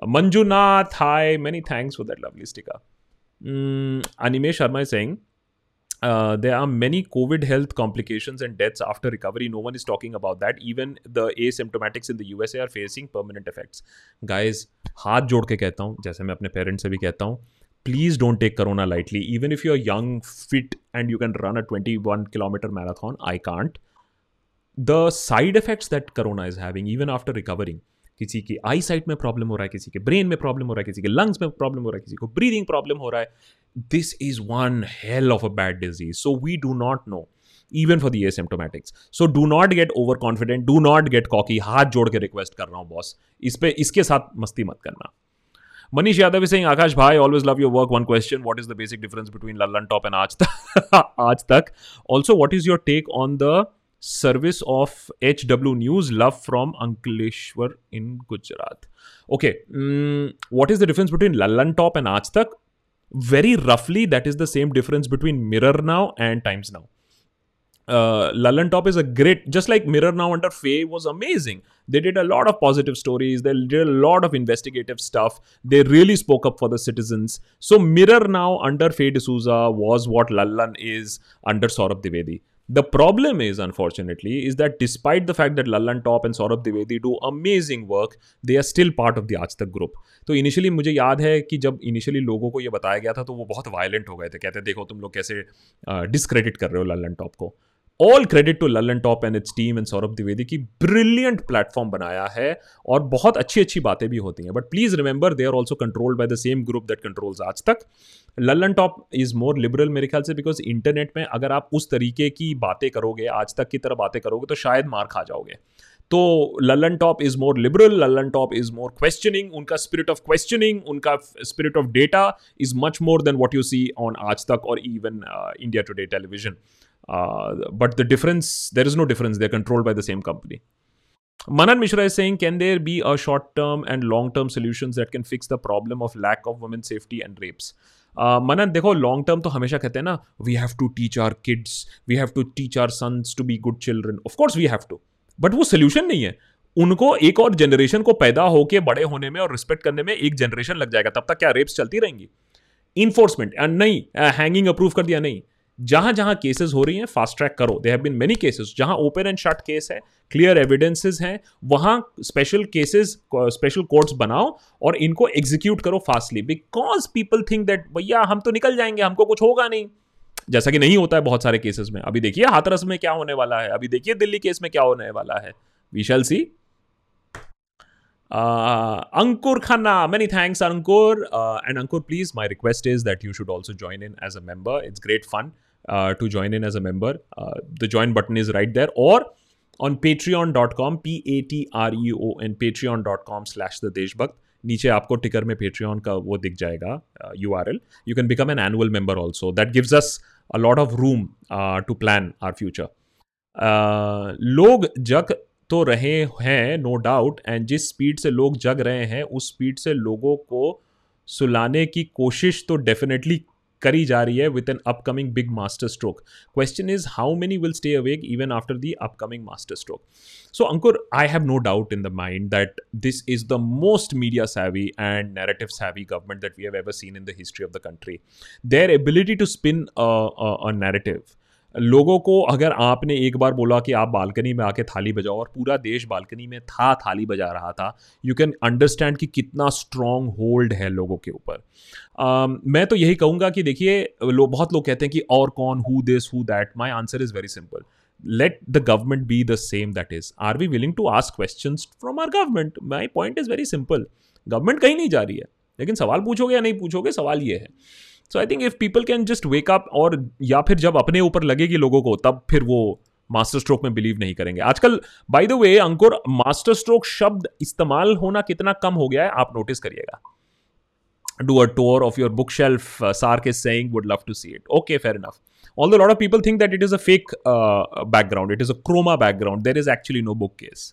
Uh, Manjunath, hi, many thanks for that lovely sticker. Mm, Anime Sharma is saying, Uh, there are many COVID health complications and deaths after recovery. No one is talking about that. Even the asymptomatics in the U S A are facing permanent effects. Guys, हाथ जोड़ के कहता हूँ, जैसे मैं अपने parents से भी कहता हूँ, please don't take corona lightly. Even if you're young, fit, and you can run a twenty-one kilometer marathon, I can't. The side effects that corona is having, even after recovering, किसी की eyesight में problem हो रहा है, किसी के brain में problem हो रहा है, किसी के lungs में problem हो रहा है, किसी को breathing problem हो रहा है. This is one hell of a bad disease. So we do not know, even for the asymptomatics. So do not get overconfident. Do not get cocky. हाथ जोड़ के रिक्वेस्ट कर रहा हूँ बॉस, इस पे इसके साथ मस्ती मत करना. मनीष यादव saying, आकाश भाई, always love your work. One question, what is the basic difference between Lallantop and Aaj Tak? Aaj Tak. Also, what is your take on the service of H W News? Love from Ankleshwar in Gujarat. Okay, mm, what is the difference between Lallantop and Aaj Tak? Very roughly, that is the same difference between Mirror Now and Times Now. Uh, Lallantop is a great, just like Mirror Now under Faye was amazing. They did a lot of positive stories. They did a lot of investigative stuff. They really spoke up for the citizens. So Mirror Now under Faye D'Souza was what Lallan is under Saurabh Dwivedi. The problem is, unfortunately, is that despite the fact that Lallantop and Saurabh Dwivedi do amazing work, they are still part of the Aaj Tak group. तो initially मुझे याद है कि जब initially लोगों को ये बताया गया था तो वो बहुत वायलेंट हो गए थे, कहते देखो तुम लोग कैसे डिस्क्रेडिट uh, कर रहे हो Lallantop को. All credit to Lallantop and its team and Saurabh Dwivedi की ब्रिलियंट प्लेटफॉर्म बनाया है और बहुत अच्छी अच्छी बातें भी होती हैं. But please remember they are also controlled by the same group that controls Aaj Tak. Lallantop is more liberal मेरे ख्याल से, बिकॉज इंटरनेट में अगर आप उस तरीके की बातें करोगे, Aaj Tak की तरह बातें करोगे, तो शायद मार खा जाओगे. तो Lallantop is more liberal, Lallantop is more questioning. उनका स्पिरिट ऑफ क्वेश्चनिंग, उनका spirit of data is much more than what you see on Aaj Tak और even India today television. Uh, but the difference, there is no difference. They're controlled by the same company. Manan Mishra is saying, can there be a short-term and long-term solutions that can fix the problem of lack of women's safety and rapes? Uh, Manan, देखो long term तो हमेशा कहते हैं ना, we have to teach our kids, we have to teach our sons to be good children. Of course we have to. But वो solution नहीं है. उनको एक और generation को पैदा होके बड़े होने में और respect करने में एक generation लग जाएगा. तब तक क्या rapes चलती रहेंगी? Enforcement, and नहीं, uh, hanging approve कर दिया, नहीं. जहां जहां केसेस हो रही हैं फास्ट ट्रैक करो. There have been many cases जहां ओपन एंड शट केस है, क्लियर एविडेंसेस हैं, वहां स्पेशल केसेस, स्पेशल कोर्ट्स बनाओ और इनको एग्जीक्यूट करो fastly. Because people think that भैया हम तो निकल जाएंगे, हमको कुछ होगा नहीं, जैसा कि नहीं होता है बहुत सारे केसेस में. अभी देखिए हाथरस में क्या होने वाला है, अभी देखिए दिल्ली केस में क्या होने वाला है. We shall see. Uh, Ankur Khanna, many thanks Ankur. Uh, and Ankur, please, my request is that you should also join in as a member. It's great fun uh, to join in as a member. Uh, the join button is right there, or on patreon dot com, P A T R E O N, patreon dot com slash the Deshbhakt. नीचे आपको टिकर में Patreon का वो दिख जाएगा U R L. You can become an annual member also. That gives us a lot of room uh, to plan our future. Uh, Log Jak तो रहे हैं नो डाउट, एंड जिस स्पीड से लोग जग रहे हैं उस स्पीड से लोगों को सुलाने की कोशिश तो डेफिनेटली करी जा रही है with an upcoming big master stroke. Question is how many will stay awake even after the upcoming master stroke. So Ankur, I have no doubt in the mind that this is the most media savvy and narrative savvy government that we have ever seen in the history of the country. Their ability to spin a narrative. लोगों को अगर आपने एक बार बोला कि आप balcony में आके थाली बजाओ और पूरा देश बालकनी में था, थाली बजा रहा था, यू कैन अंडरस्टैंड कि कितना स्ट्रॉन्ग होल्ड है लोगों के ऊपर. uh, मैं तो यही कहूँगा कि देखिए, लो बहुत लोग कहते हैं कि और कौन, who this who that. My answer is very simple. let the government be the same. That is, are we willing to ask questions from our government? My point is very simple. Government कहीं नहीं जा रही है, लेकिन सवाल पूछोगे या नहीं पूछोगे, सवाल ये है. So I think if people can just wake up, और या फिर जब अपने ऊपर लगेगी लोगों को, तब फिर वो मास्टर स्ट्रोक में बिलीव नहीं करेंगे. आजकल by the way Ankur, master stroke शब्द इस्तेमाल होना कितना कम हो गया है, आप नोटिस करिएगा. Do a tour of your bookshelf, uh, Sark is saying, would love to see it. Okay, fair enough. Although a lot of people think that it is a fake uh, background, it is a chroma background. There is actually no bookcase.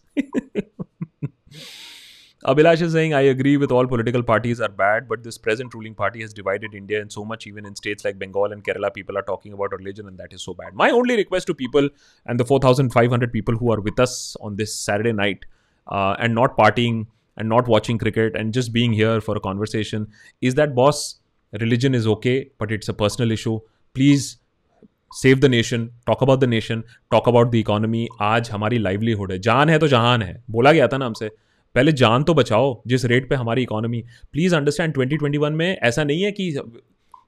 Abhilash is saying, I agree with all political parties are bad, but this present ruling party has divided India and so much. Even in states like Bengal and Kerala, people are talking about religion and that is so bad. My only request to people and the four thousand five hundred people who are with us on this Saturday night uh, and not partying and not watching cricket and just being here for a conversation is that, boss, religion is okay, but it's a personal issue. Please save the nation, talk about the nation, talk about the economy. आज हमारी livelihood है, जान है तो जहान है, बोला गया था ना हमसे, पहले जान तो बचाओ जिस रेट पे हमारी economy. Please understand, twenty twenty one में ऐसा नहीं है कि,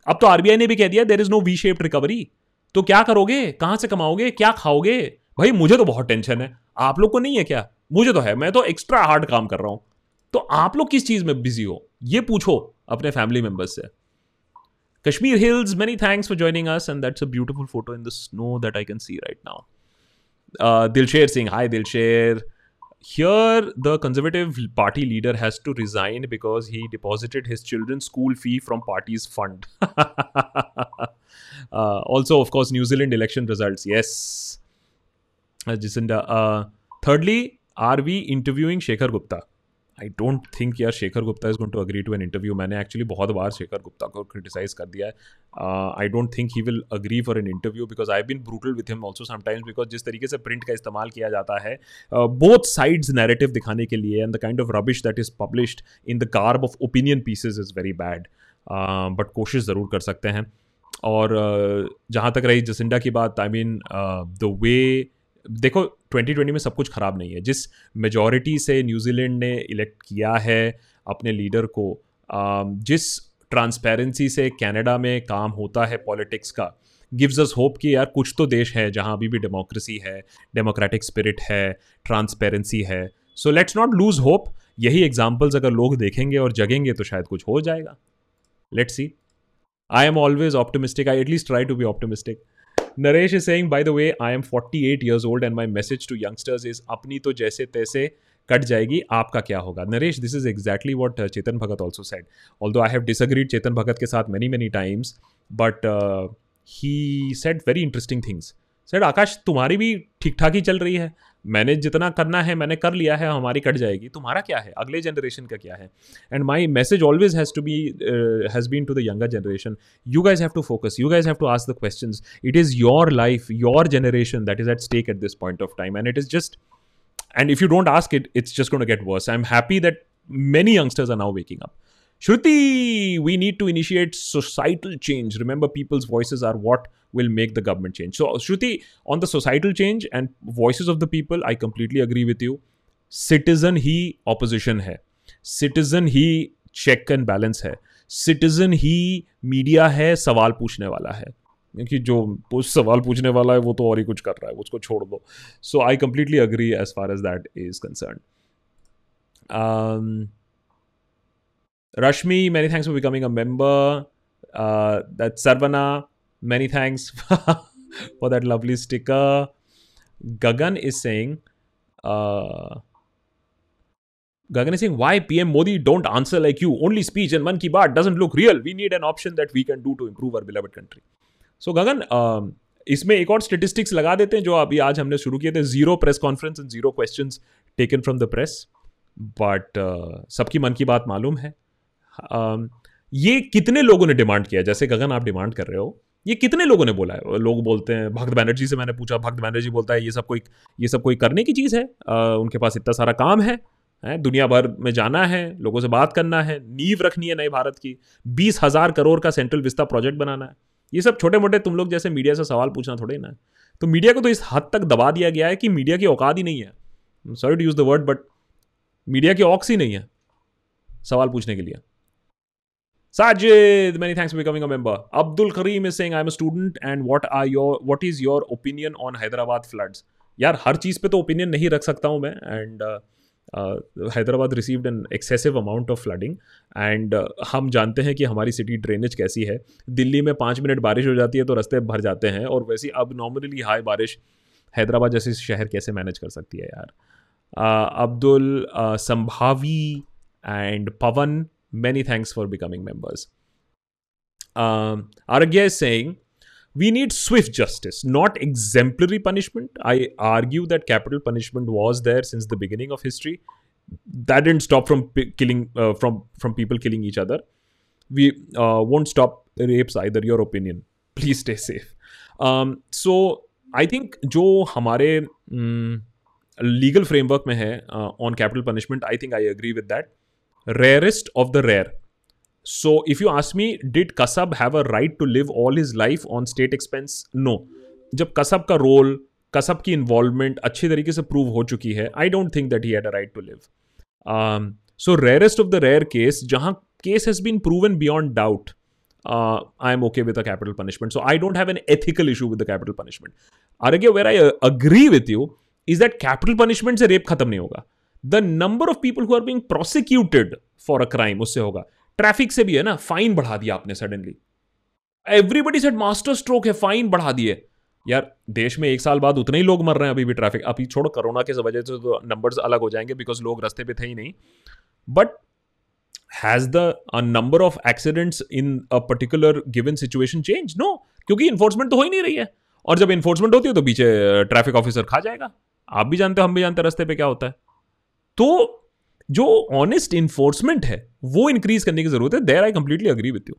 अब तो आरबीआई ने भी कह दिया there is no V shaped recovery. तो क्या करोगे, कहाँ से कमाओगे, क्या खाओगे? भाई मुझे तो बहुत टेंशन है, आप लोग को नहीं है क्या? मुझे तो है, मैं तो एक्स्ट्रा हार्ड काम कर रहा हूँ. तो आप लोग किस चीज में बिजी हो, ये पूछो अपने फैमिली मेंबर्स से. Kashmir hills, many thanks for joining us, and that's a beautiful photo in the snow that I can see right now. Dilsher Singh, hi Dilsher. Here the conservative party leader has to resign because he deposited his children's school fee from party's fund. uh, also of course New Zealand election results. Yes, uh, Jacinda. Uh, thirdly, are we interviewing Shekhar Gupta? I don't think यार Shekhar Gupta is going to agree to an interview. मैंने actually बहुत बार शेखर गुप्ता को criticise कर दिया है. I don't think he will agree for an interview because I have been brutal with him also sometimes, because जिस तरीके से प्रिंट का इस्तेमाल किया जाता है बोथ साइड्स नैरेटिव दिखाने के लिए, and the kind of rubbish that is published in the garb of opinion pieces is very bad. But कोशिश ज़रूर कर सकते हैं. और uh, जहाँ तक रही जसिंडा की बात, आई मीन द वे, देखो ट्वेंटी ट्वेंटी में सब कुछ ख़राब नहीं है. जिस मेजॉरिटी से न्यूजीलैंड ने इलेक्ट किया है अपने लीडर को, जिस ट्रांसपेरेंसी से कनाडा में काम होता है पॉलिटिक्स का, गिव्स अस होप कि यार कुछ तो देश है जहां अभी भी डेमोक्रेसी है, डेमोक्रेटिक स्पिरिट है, ट्रांसपेरेंसी है. So let's not lose hope. यही एग्जाम्पल्स अगर लोग देखेंगे और जगेंगे तो शायद कुछ हो जाएगा. Let's see. I am always optimistic, I at least try to be optimistic. Naresh is saying, by the way, I am forty-eight years old and my message to youngsters is, अपनी तो जैसे तैसे कट जाएगी, आपका क्या होगा. Naresh, this is exactly what uh, Chetan Bhagat also said. Although I have disagreed Chetan Bhagat के साथ many many times, but uh, he said very interesting things. Said, आकाश तुम्हारी भी ठीक ठाक ही चल रही है, मैंने जितना करना है मैंने कर लिया है, हमारी कट जाएगी, तुम्हारा क्या है, अगले जनरेशन का क्या है. And my message always has to be has been to the younger generation, you guys have to focus, you guys have to ask the questions, it is your life, your generation that is at stake at this point of time, and it is just, and if you don't ask it, it's just going to get worse. I am happy that many youngsters are now waking up. Shruti, we need to initiate societal change. Remember, people's voices are what will make the government change. So, Shruti, on the societal change and voices of the people, I completely agree with you. Citizen ही opposition है. Citizen ही check and balance है. Citizen ही media है, सवाल पूछने वाला है. क्योंकि जो सवाल पूछने वाला है वो तो और ही कुछ कर रहा है, उसको छोड़ दो. So, I completely agree as far as that is concerned. Um... Rashmi, many thanks for becoming a member. Uh, that's Sarvana, many thanks for that lovely sticker. Gagan is saying, uh, Gagan is saying, why P M Modi don't answer like you? Only speech and man ki baat doesn't look real. We need an option that we can do to improve our beloved country. So Gagan, um, इसमें एक और statistics लगा देते हैं जो अभी आज हमने शुरू किए थे. Zero press conference and zero questions taken from the press. But uh, सबकी मन की बात मालूम है. Um, ये कितने लोगों ने डिमांड किया, जैसे गगन आप डिमांड कर रहे हो, ये कितने लोगों ने बोला है? लोग बोलते हैं, भक्त बैनर्जी से मैंने पूछा, भक्त बैनर्जी बोलता है ये सब कोई ये सब कोई करने की चीज़ है, uh, उनके पास इतना सारा काम है, हैं? दुनिया भर में जाना है, लोगों से बात करना है, नींव रखनी है नए भारत की, बीस हज़ार करोड़ का सेंट्रल विस्ता प्रोजेक्ट बनाना है. ये सब छोटे मोटे तुम लोग जैसे मीडिया से सवाल पूछना थोड़े ना. तो मीडिया को तो इस हद तक दबा दिया गया है कि मीडिया की औकात ही नहीं है. Sorry to use the word, but media की औक्स ही नहीं है सवाल पूछने के लिए. Sajid, many thanks for becoming a member. Abdul Karim is saying, I'm a student and what are your, what is your opinion on Hyderabad floods? यार हर चीज़ पे तो ओपिनियन नहीं रख सकता हूँ मैं. And Hyderabad received an excessive amount of flooding and हम जानते हैं कि हमारी सिटी ड्रेनेज कैसी है. दिल्ली में पाँच मिनट बारिश हो जाती है तो रास्ते भर जाते हैं और वैसी अब नॉर्मली हाई बारिश हैदराबाद जैसे शहर कैसे मैनेज कर सकती है यार. Abdul uh, Sambhavi and Pawan, many thanks for becoming members. Um, Aragya is saying, we need swift justice, not exemplary punishment. I argue that capital punishment was there since the beginning of history. That didn't stop from p- killing uh, from from people killing each other. We uh, won't stop rapes either. Your opinion. Please stay safe. Um, so I think जो हमारे um, legal framework में है uh, on capital punishment, I think I agree with that. Rarest of the rare. So if you ask me, did Kasab have a right to live all his life on state expense? No. जब Kasab का role, Kasab की involvement अच्छे तरीके से prove हो चुकी है, I don't think that he had a right to live. Um, so rarest of the rare case, जहाँ case has been proven beyond doubt, uh, I am okay with a capital punishment. So I don't have an ethical issue with the capital punishment. Aragya, where I agree with you is that capital punishment से rape खत्म नहीं होगा. The number of people who are being prosecuted for a crime उससे होगा. Traffic से भी है ना, फाइन बढ़ा दिया आपने suddenly. Everybody said master stroke है, फाइन बढ़ा दिए. यार देश में एक साल बाद उतने ही लोग मर रहे हैं अभी भी ट्रैफिक. अभी छोड़ो कोरोना के वजह से तो नंबर्स अलग हो जाएंगे बिकॉज लोग रस्ते पे थे ही नहीं. But has the number of accidents in a particular given situation change? No, क्योंकि इन्फोर्समेंट तो हो ही नहीं रही है. और जब इन्फोर्समेंट होती है तो पीछे ट्रैफिक ऑफिसर खा जाएगा. आप भी जानते हो, हम भी जानते हैं रस्ते पे क्या होता है. तो जो ऑनेस्ट इन्फोर्समेंट है वो इंक्रीज करने की जरूरत है. There I completely agree with you.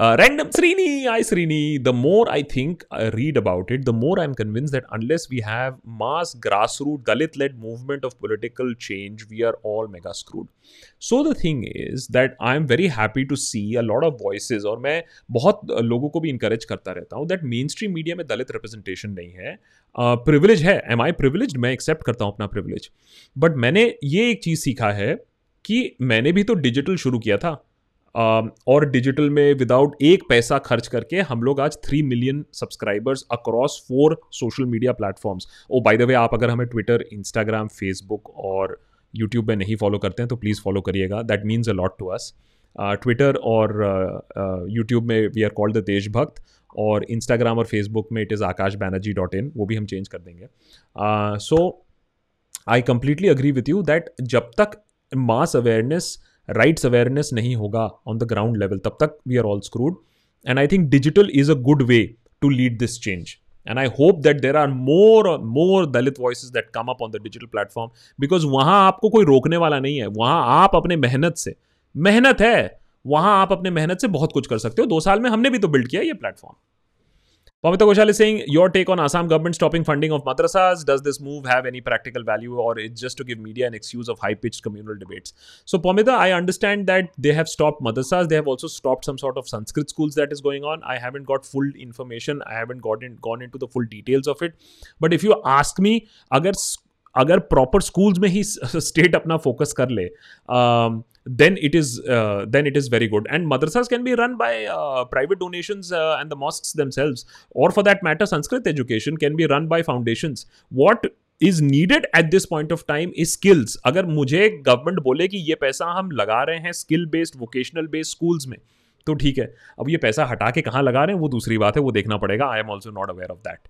Random Srini, I Srini, the more I think I read about it, the more I am convince that unless we have mass grassroot Dalit led movement of political change we are all mega screwed. So the thing is that I am very happy to see a lot of voices, और मैं बहुत लोगों को भी encourage करता रहता हूँ that main stream media में दलित रिप्रेजेंटेशन नहीं है. प्रिविलेज uh, है. Am I privilege? मैं एक्सेप्ट करता हूँ अपना प्रिविलेज, बट मैंने ये एक चीज़ सीखा है कि मैंने भी तो डिजिटल शुरू किया था uh, और डिजिटल में विदाउट एक पैसा खर्च करके हम लोग आज three million subscribers across four social media platforms. Oh by the way, आप अगर हमें ट्विटर, इंस्टाग्राम, फेसबुक और यूट्यूब में नहीं फॉलो करते हैं तो प्लीज़ फॉलो करिएगा. That means a lot to us. Twitter और यूट्यूब uh, uh, में we are called the Deshbhakt, और इंस्टाग्राम और फेसबुक में it is Akash Banerjee dot in. वो भी हम चेंज कर देंगे. So I completely agree with you that जब तक मास अवेयरनेस, राइट्स अवेयरनेस नहीं होगा ऑन द ग्राउंड लेवल, तब तक we are all screwed. And I think digital is a good way to lead this change. And I hope that there are more more Dalit voices that come up on the digital platform, because वहाँ आपको कोई रोकने वाला नहीं है. वहाँ आप अपने मेहनत से, मेहनत है, वहाँ आप अपने मेहनत से बहुत कुछ कर सकते हो. दो साल में हमने भी तो बिल्ड किया ये platform. Pamita Ghoshal is saying, your take on Assam government stopping funding of madrasas. Does this move have any practical value, or it's just to give media an excuse of high-pitched communal debates? So Pamita, I understand that they have stopped madrasas. They have also stopped some sort of Sanskrit schools that is going on. I haven't got full information. I haven't gotten gone into the full details of it. But if you ask me, agar agar proper schools mein hi state apna focus kar le, um, then it is uh, then it is very good. And madrasas can be run by uh, private donations uh, and the mosques themselves, or for that matter Sanskrit education can be run by foundations. What is needed at this point of time is skills. अगर मुझे government बोले कि ये पैसा हम लगा रहे हैं skill based, vocational based schools में, तो ठीक है. अब ये पैसा हटा के कहाँ लगा रहे हैं वो दूसरी बात है, वो देखना पड़ेगा. I am also not aware of that.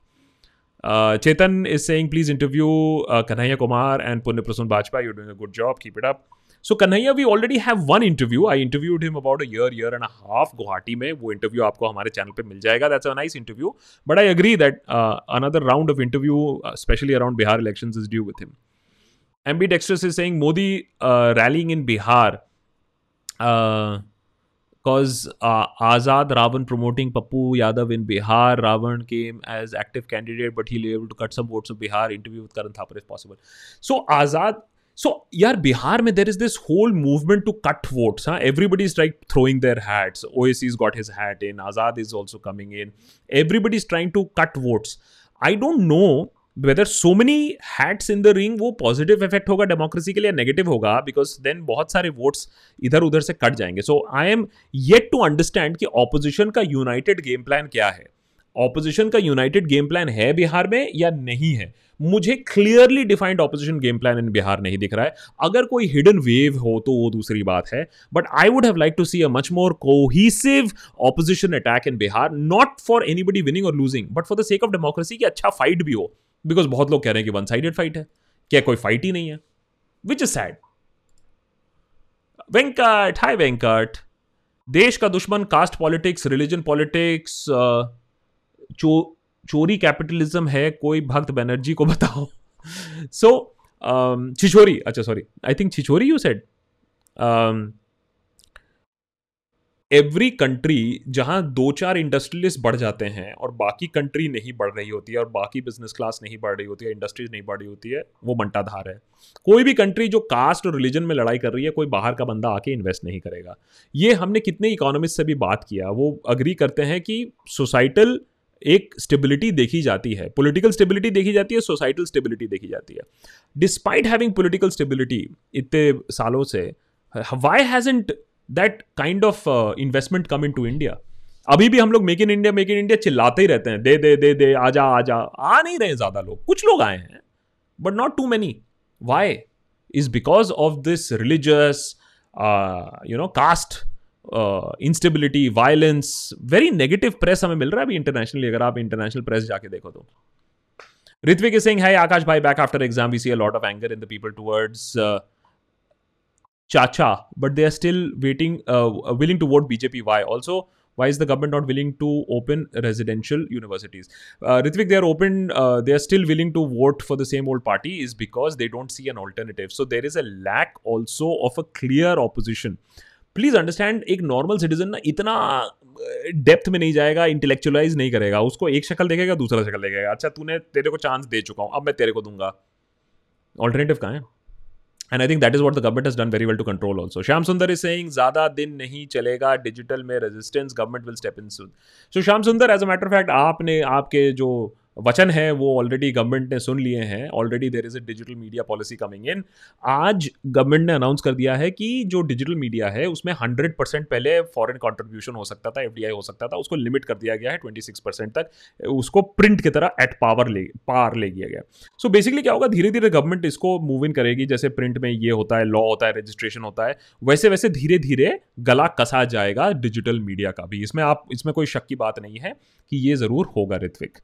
Uh, Chetan is saying, please interview uh, Kanhaiya Kumar and Punnya Prasoon Bajpayee. You're doing a good job. Keep it up. So Kanhaiya, we already have one interview. I interviewed him about a year, year and a half, Guwahati mein. Wo interview aapko हमारे channel पे मिल जाएगा. That's a nice interview. But I agree that uh, another round of interview, especially around Bihar elections, is due with him. Ambidextrous is saying Modi uh, rallying in Bihar because uh, uh, Azad Ravan promoting Pappu Yadav in Bihar. Ravan came as active candidate, but he'll be able to cut some votes of Bihar. Interview with Karan Thapar is possible. So Azad. So so, यार बिहार में there is this whole movement to cut votes. हाँ, everybody is trying throwing their hats. Owaisi is got his hat in, Azad is also coming in, everybody is trying to cut votes. I don't know whether so many hats in the ring वो positive effect होगा democracy के लिए negative होगा, because then बहुत सारे votes इधर उधर से कट जाएंगे. So I am yet to understand कि ऑपोजिशन का यूनाइटेड गेम प्लान क्या है. ऑपोजिशन का यूनाइटेड गेम प्लान है बिहार में या नहीं है? मुझे clearly defined opposition game plan in Bihar नहीं दिख रहा है. अगर कोई हिडन वेव हो तो वो दूसरी बात है, but I would have like to see a much more cohesive opposition attack in Bihar, not for anybody winning और losing but for the sake of democracy कि अच्छा फाइट भी हो, बिकॉज बहुत लोग कह रहे हैं कि वन साइडेड फाइट है, क्या कोई फाइट ही नहीं है, which is sad. Venkat, hi Venkat. देश का दुश्मन कास्ट पॉलिटिक्स, रिलीजन पॉलिटिक्स, चो चोरी कैपिटलिज्म है, कोई भक्त बनर्जी को बताओ. सो छिछोरी, अच्छा sorry, I think छिछोरी you said. Every country जहां दो चार इंडस्ट्रियलिस्ट बढ़ जाते हैं और बाकी कंट्री नहीं बढ़ रही होती है और बाकी बिजनेस क्लास नहीं बढ़ रही होती है, इंडस्ट्रीज नहीं बढ़ रही होती है, वो मंटाधार है. कोई भी कंट्री जो कास्ट और रिलीजन में लड़ाई कर रही है, कोई बाहर का बंदा आके इन्वेस्ट नहीं करेगा. ये हमने कितने इकोनॉमिस्ट से भी बात किया, वो अग्री करते हैं कि सोसाइटल एक स्टेबिलिटी देखी जाती है, पॉलिटिकल स्टेबिलिटी देखी जाती है, सोसाइटल स्टेबिलिटी देखी जाती है. डिस्पाइट हैविंग पॉलिटिकल स्टेबिलिटी इतने सालों से, why hasn't that kind of investment come into India? अभी भी हम लोग make in India make in India चिल्लाते ही रहते हैं, दे दे दे दे आजा आजा, आ नहीं रहे ज़्यादा लोग, कुछ लोग आए हैं but not too many. Why is because of this religious you know caste instability, violence, very negative press हमें मिल रहा है अभी इंटरनेशनली, अगर आप इंटरनेशनल प्रेस जाके देखो तो. ऋत्विक सिंह, हाय आकाश भाई, back after exam we see a lot of anger in the people towards चाचा but they are still waiting willing to vote BJP, why? Also why is the government not willing to open residential universities? Ritwik, they are open they are still willing to vote for the same old party is because they don't see an alternative. So there is a lack also of a clear opposition. Please understand, एक normal citizen ना इतना depth में नहीं जाएगा, intellectualise नहीं करेगा, उसको एक शक्ल देखेगा दूसरा शक्ल देखेगा, अच्छा तूने तेरे को चांस दे चुका हूं अब मैं तेरे को दूंगा, ऑल्टरनेटिव कहाँ है? And I think that is what the government has done very well to control also. Shyam Sundar is saying ज्यादा दिन नहीं चलेगा डिजिटल में resistance, government will step in soon. So Shyam Sundar, as a matter of fact आपने आपके जो वचन है वो ऑलरेडी गवर्नमेंट ने सुन लिए हैं. Already there is a digital media policy coming in. आज गवर्नमेंट ने अनाउंस कर दिया है कि जो डिजिटल मीडिया है उसमें हंड्रेड परसेंट पहले फॉरेन कंट्रीब्यूशन हो सकता था, एफडीआई हो सकता था, उसको लिमिट कर दिया गया है छब्बीस परसेंट तक, उसको प्रिंट की तरह एट पावर ले पार ले गया गया. सो बेसिकली क्या होगा, धीरे धीरे गवर्नमेंट इसको मूव इन करेगी. जैसे प्रिंट में ये होता है, लॉ होता है, रजिस्ट्रेशन होता है, वैसे वैसे धीरे धीरे गला कसा जाएगा डिजिटल मीडिया का भी. इसमें आप इसमें कोई शक की बात नहीं है कि ये ज़रूर होगा ऋत्विक,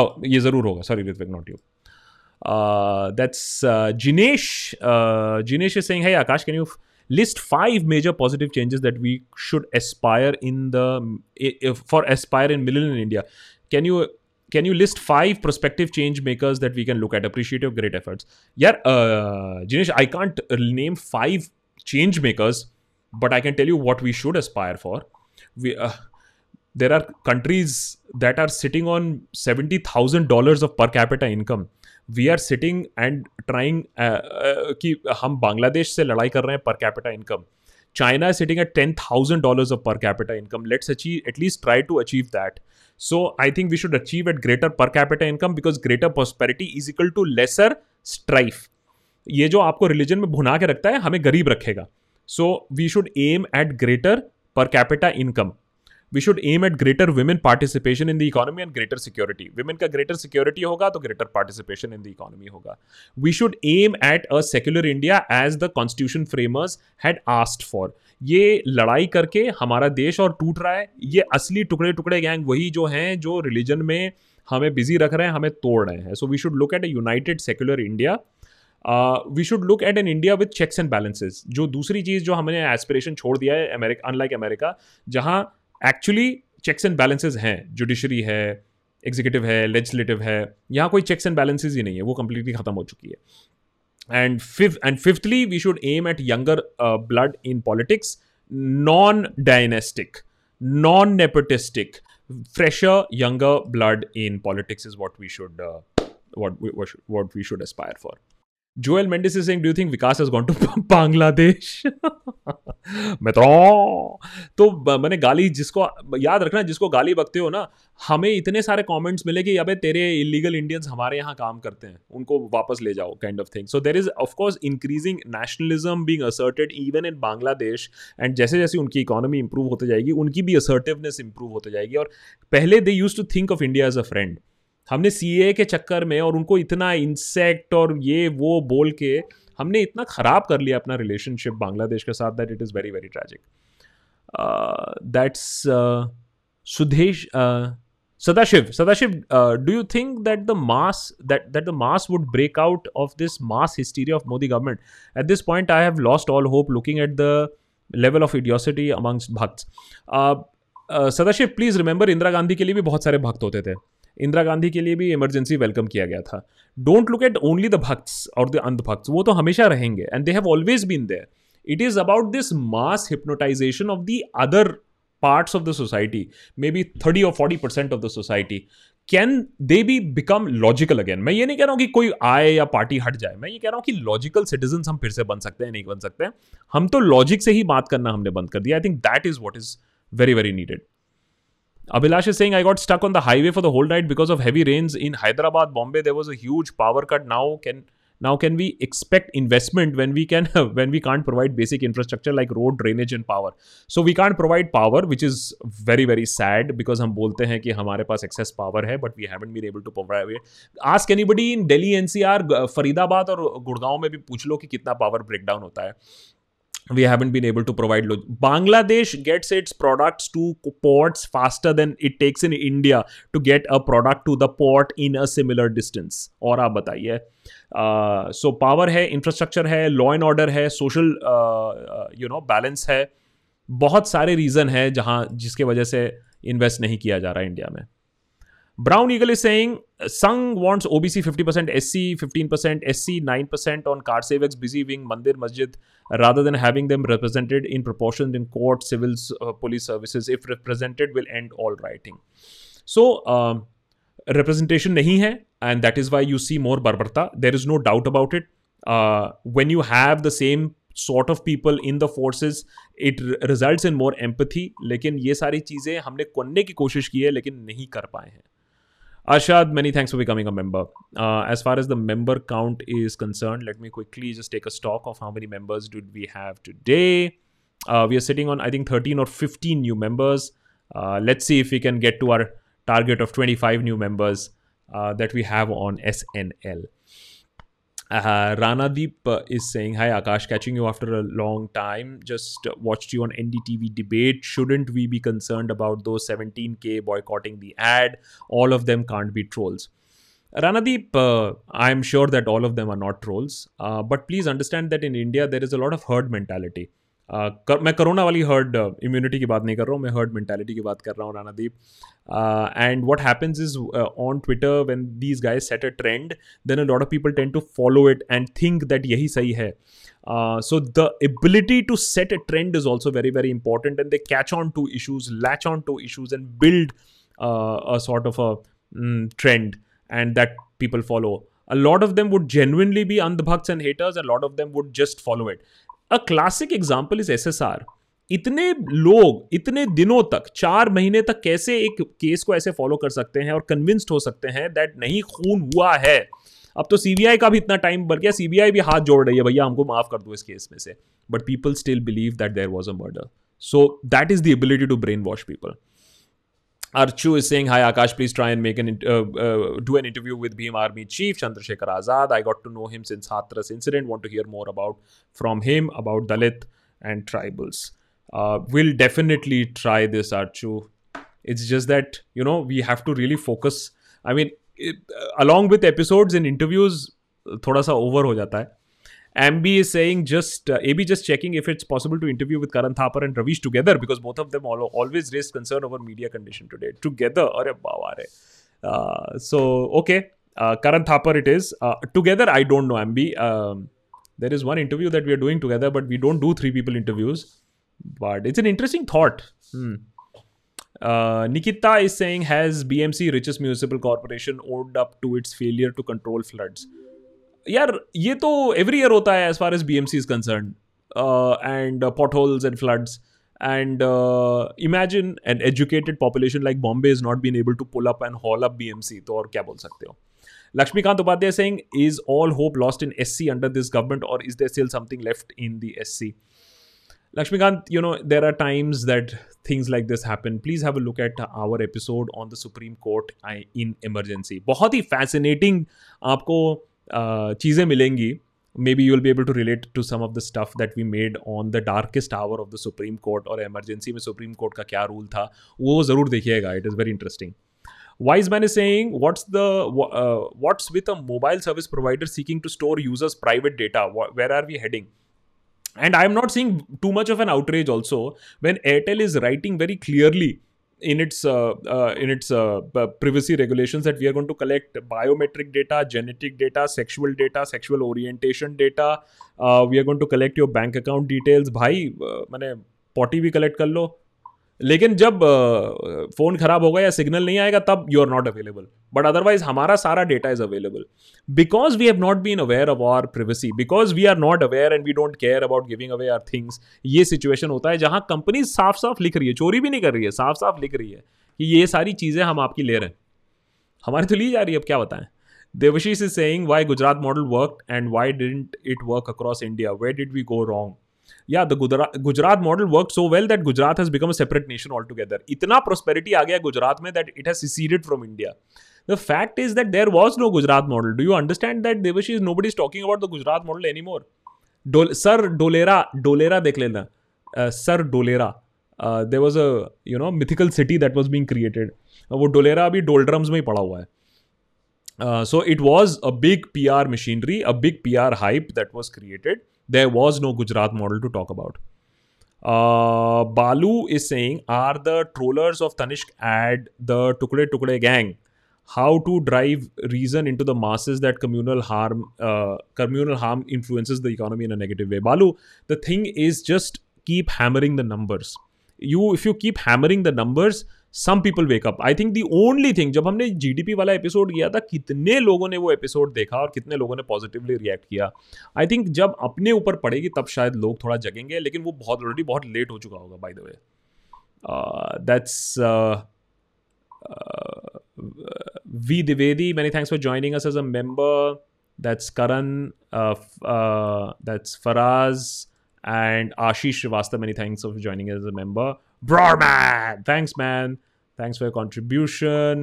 Oh, ये जरूर होगा, sorry Ritwik, not you. That's Jinesh. Jinesh is saying, hey Akash, can you list five major positive changes that we should aspire in the for aspire in millennial India? Can you can you list five prospective change makers that we can look at? Appreciative, great efforts. यार Jinesh, I can't name five change makers but I can tell you what we should aspire for. There are countries that are sitting on seventy thousand dollars of per capita income. We are sitting and trying uh, uh, कि हम बांग्लादेश से लड़ाई कर रहे हैं per capita income. China is sitting at ten thousand dollars of per capita income. Let's achieve, at least try to achieve that. So I think we should achieve at greater per capita income because greater prosperity is equal to lesser strife. ये जो आपको religion में भुना के रखता है हमें गरीब रखेगा. So we should aim at greater per capita income. We should aim at greater women participation in the economy and greater security. Women का greater security होगा तो greater participation in the economy होगा. We should aim at a secular India as the constitution framers had asked for. ये लड़ाई करके हमारा देश और टूट रहा है. ये असली टुकड़े टुकड़े गैंग वही जो हैं जो religion में हमें busy रख रहे हैं, हमें तोड़ रहे हैं. So we should look at a united secular India. We should look at an India with checks and balances. जो दूसरी चीज़ जो हमने एस्पिरेशन छोड़ दिया है अमेरिका, अनलाइक अमेरिका जहाँ एक्चुअली चेक्स एंड बैलेंसेज हैं, जुडिशरी है, एग्जीक्यूटिव है, लेजिस्लेटिव है, यहाँ कोई चेक्स एंड बैलेंसेज ही नहीं है, वो कंप्लीटली खत्म हो चुकी है. And fifth and fifthly we should aim at younger blood in politics, non dynastic, non nepotistic, fresher younger blood in politics is what we should what we should aspire for. Joel Mendes is saying, do you think Vikas has gone to Bangladesh? मैं तो तो मैंने गाली जिसको याद रखना, जिसको गाली बकते हो ना, हमें इतने सारे कमेंट्स मिले कि अबे तेरे इलीगल इंडियंस हमारे यहाँ काम करते हैं, उनको वापस ले जाओ, kind of thing. So there is of course increasing nationalism being asserted even in Bangladesh, and जैसे जैसे उनकी इकोनॉमी इंप्रूव होती जाएगी उनकी भी असर्टिवनेस इंप्रूव होती जाएगी. और पहले they used to think of India as a friend. हमने सीए के चक्कर में और उनको इतना इंसेक्ट और ये वो बोल के हमने इतना ख़राब कर लिया अपना रिलेशनशिप बांग्लादेश के साथ, that it is very very tragic. That's Sudesh Sadashiv. Sadashiv, do you think that the mass that that the mass would break out of this mass hysteria of Modi government? At this point I have lost all hope looking at the level of इडियोसिटी amongst bhakts. Sadashiv, please remember, Indira Gandhi के लिए भी बहुत सारे भक्त होते थे. इंदिरा गांधी के लिए भी इमरजेंसी वेलकम किया गया था. Don't look at only the bhakts और द अंधभक्त्स, वो तो हमेशा रहेंगे, and they have always been there. It is about this mass hypnotization of the other parts of the society, maybe thirty और forty percent of the society. Can they be become logical again? मैं ये नहीं कह रहा हूँ कि कोई आए या पार्टी हट जाए, मैं ये कह रहा हूँ कि लॉजिकल सिटीजन हम फिर से बन सकते हैं, नहीं बन सकते हैं हम, तो लॉजिक से ही बात करना हमने बंद कर दिया. I think that is what is very very needed. Abhilash is saying, I got stuck on the highway for the whole night because of heavy rains in Hyderabad, Bombay. There was a huge power cut. Now can now can we expect investment when we can when we can't provide basic infrastructure like road, drainage and power? So we can't provide power, which is very very sad because हम बोलते हैं कि हमारे पास excess power है, but we haven't been able to provide it. Ask anybody in Delhi, N C R, Faridabad और गुड़गांव में भी पूछ लो कि कितना power breakdown होता है. We haven't been able to provide load. Bangladesh gets its products to ports faster than it takes in India to get a product to the port in a similar distance. और आप बताइए. uh, so power है, infrastructure है, law and order है, social uh, you know balance है, बहुत सारे reason है जहाँ जिसके वजह से invest नहीं किया जा रहा है India में. Brown Eagle is saying, Sangh wants O B C fifty percent, S C fifteen percent, S C nine percent on car savings, busy wing, mandir, masjid, rather than having them represented in proportion in court, civils, uh, police services. If represented, will end all rioting. So, uh, representation nahi hai, and that is why you see more barbarta. There is no doubt about it. Uh, when you have the same sort of people in the forces, it results in more empathy. लेकिन ये सारी चीज़ें हमने करने की कोशिश की है लेकिन नहीं कर पाए हैं. Ashad, many thanks for becoming a member. Uh, as far as the member count is concerned, let me quickly just take a stock of how many members did we have today. Uh, we are sitting on, I think, thirteen or fifteen new members. Uh, let's see if we can get to our target of twenty-five new members uh, that we have on S N L. Uh, Rana Deep is saying, hi Akash, catching you after a long time. Just watched you on N D T V debate. Shouldn't we be concerned about those seventeen K boycotting the ad? All of them can't be trolls. Rana Deep, uh, I'm sure that all of them are not trolls. Uh, but please understand that in India, there is a lot of herd mentality. मैं corona वाली herd immunity की बात नहीं कर रहा हूँ, मैं herd mentality की बात कर रहा हूँ Ranadeep. And what happens is on Twitter when these guys set a trend, then a lot of people tend to follow it and think that यही सही है. So the ability to set a trend is also very very important, and they catch on to issues, latch on to issues and build a sort of a trend, and that people follow. A lot of them would genuinely be andhbhakts and haters, a lot of them would just follow it. A classic example is S S R. इतने लोग इतने दिनों तक, चार महीने तक कैसे एक केस को ऐसे फॉलो कर सकते हैं और कन्विंस्ड हो सकते हैं दैट नहीं खून हुआ है. अब तो सीबीआई का भी इतना टाइम बढ़ गया, सीबीआई भी हाथ जोड़ रही है, भैया हमको माफ कर दो इस केस में से, but people still believe that there was a murder. So that is the ability to brainwash people. Archu is saying, hi Akash, please try and make an uh, uh, do an interview with Bhim Army Chief Chandrasekhar Azad. I got to know him since Hathras incident. Want to hear more about from him about Dalit and tribals. Uh, we'll definitely try this, Archu. It's just that, you know, we have to really focus. I mean, it, along with episodes and interviews, thoda sa over ho jata hai. M B is saying, just uh, A B just checking if it's possible to interview with Karan Thapar and Ravish together because both of them all, always raised concern over media condition today. Together, arre baaware. Uh, so, okay, uh, Karan Thapar it is. Uh, together, I don't know, M B. Um, there is one interview that we are doing together, but we don't do three people interviews. But it's an interesting thought. Hmm. Uh, Nikita is saying, has B M C, richest municipal corporation, owned up to its failure to control floods? यार ये तो every year होता है as far as BMC is concern and potholes and floods and imagine an educated population like Bombay is not been able to pull up and haul up BMC, तो और क्या बोल सकते हो. Lakshmikant Upadhyay saying, is all hope lost in S C under this government or is there still something left in the S C? Lakshmikant, you know, there are times that things like this happen. Please have a look at our episode on the Supreme Court in emergency. बहुत ही fascinating आपको uh, चीज़ें मिलेंगी. Maybe you will be able to relate to some of the stuff that we made on the darkest hour of the Supreme Court और emergency में Supreme Court का क्या rule था, वो ज़रूर देखिएगा. It is very interesting. Wise man is saying, what's the uh, what's with a mobile service provider seeking to store users' private data? Where are we heading? And I'm not seeing too much of an outrage also when Airtel is writing very clearly in its uh, uh, in its uh, privacy regulations that we are going to collect biometric data, genetic data, sexual data, sexual orientation data. Uh, we are going to collect your bank account details. Bhai, मैंने potty भी collect कर लो. लेकिन जब phone ख़राब होगा या signal नहीं आएगा तब you are not available, but otherwise हमारा सारा data is available because we have not been aware of our privacy, because we are not aware and we don't care about giving away our things. ये situation होता है जहाँ company साफ साफ लिख रही है, चोरी भी नहीं कर रही है, साफ साफ लिख रही है कि ये सारी चीज़ें हम आपकी ले रहे हैं, हमारी तो ली जा रही है, अब क्या बताएं. Devashish is saying, why Gujarat model worked and why didn't it work across India, where did we go wrong. Yeah, the Gujarat, Gujarat model worked so well that Gujarat has become a separate nation altogether. Itna prosperity aa gaya Gujarat mein that it has seceded from India. The fact is that there was no Gujarat model. Do you understand that, Devashish? Nobody is talking about the Gujarat model anymore. Do- Sir Dolera, Dolera dekh lena. Uh, Sir Dolera. Uh, there was a, you know, mythical city that was being created. Uh, wo Dolera abhi doldrums mein hi pada hua hai. Uh, so it was a big P R machinery, a big P R hype that was created. There was no Gujarat model to talk about. Uh, Balu is saying, are the trollers of Tanishq ad the Tukde Tukde gang? How to drive reason into the masses that communal harm, uh, communal harm influences the economy in a negative way. Balu, the thing is just keep hammering the numbers. You, if you keep hammering the numbers, some people wake up. I think the only thing, जब हमने G D P वाला episode किया था, कितने लोगों ने वो episode देखा और कितने लोगों ने पॉजिटिवली रिएक्ट किया. आई थिंक जब अपने ऊपर पड़ेगी तब शायद लोग थोड़ा जगेंगे, लेकिन वो बहुत ऑलरेडी बहुत लेट हो चुका होगा. By the way, that's V Dwivedi, many thanks for joining us as a member. That's Karan, that's Faraz and Ashish Srivastav, many thanks for joining us as a member. Broadman, thanks man, thanks for your contribution.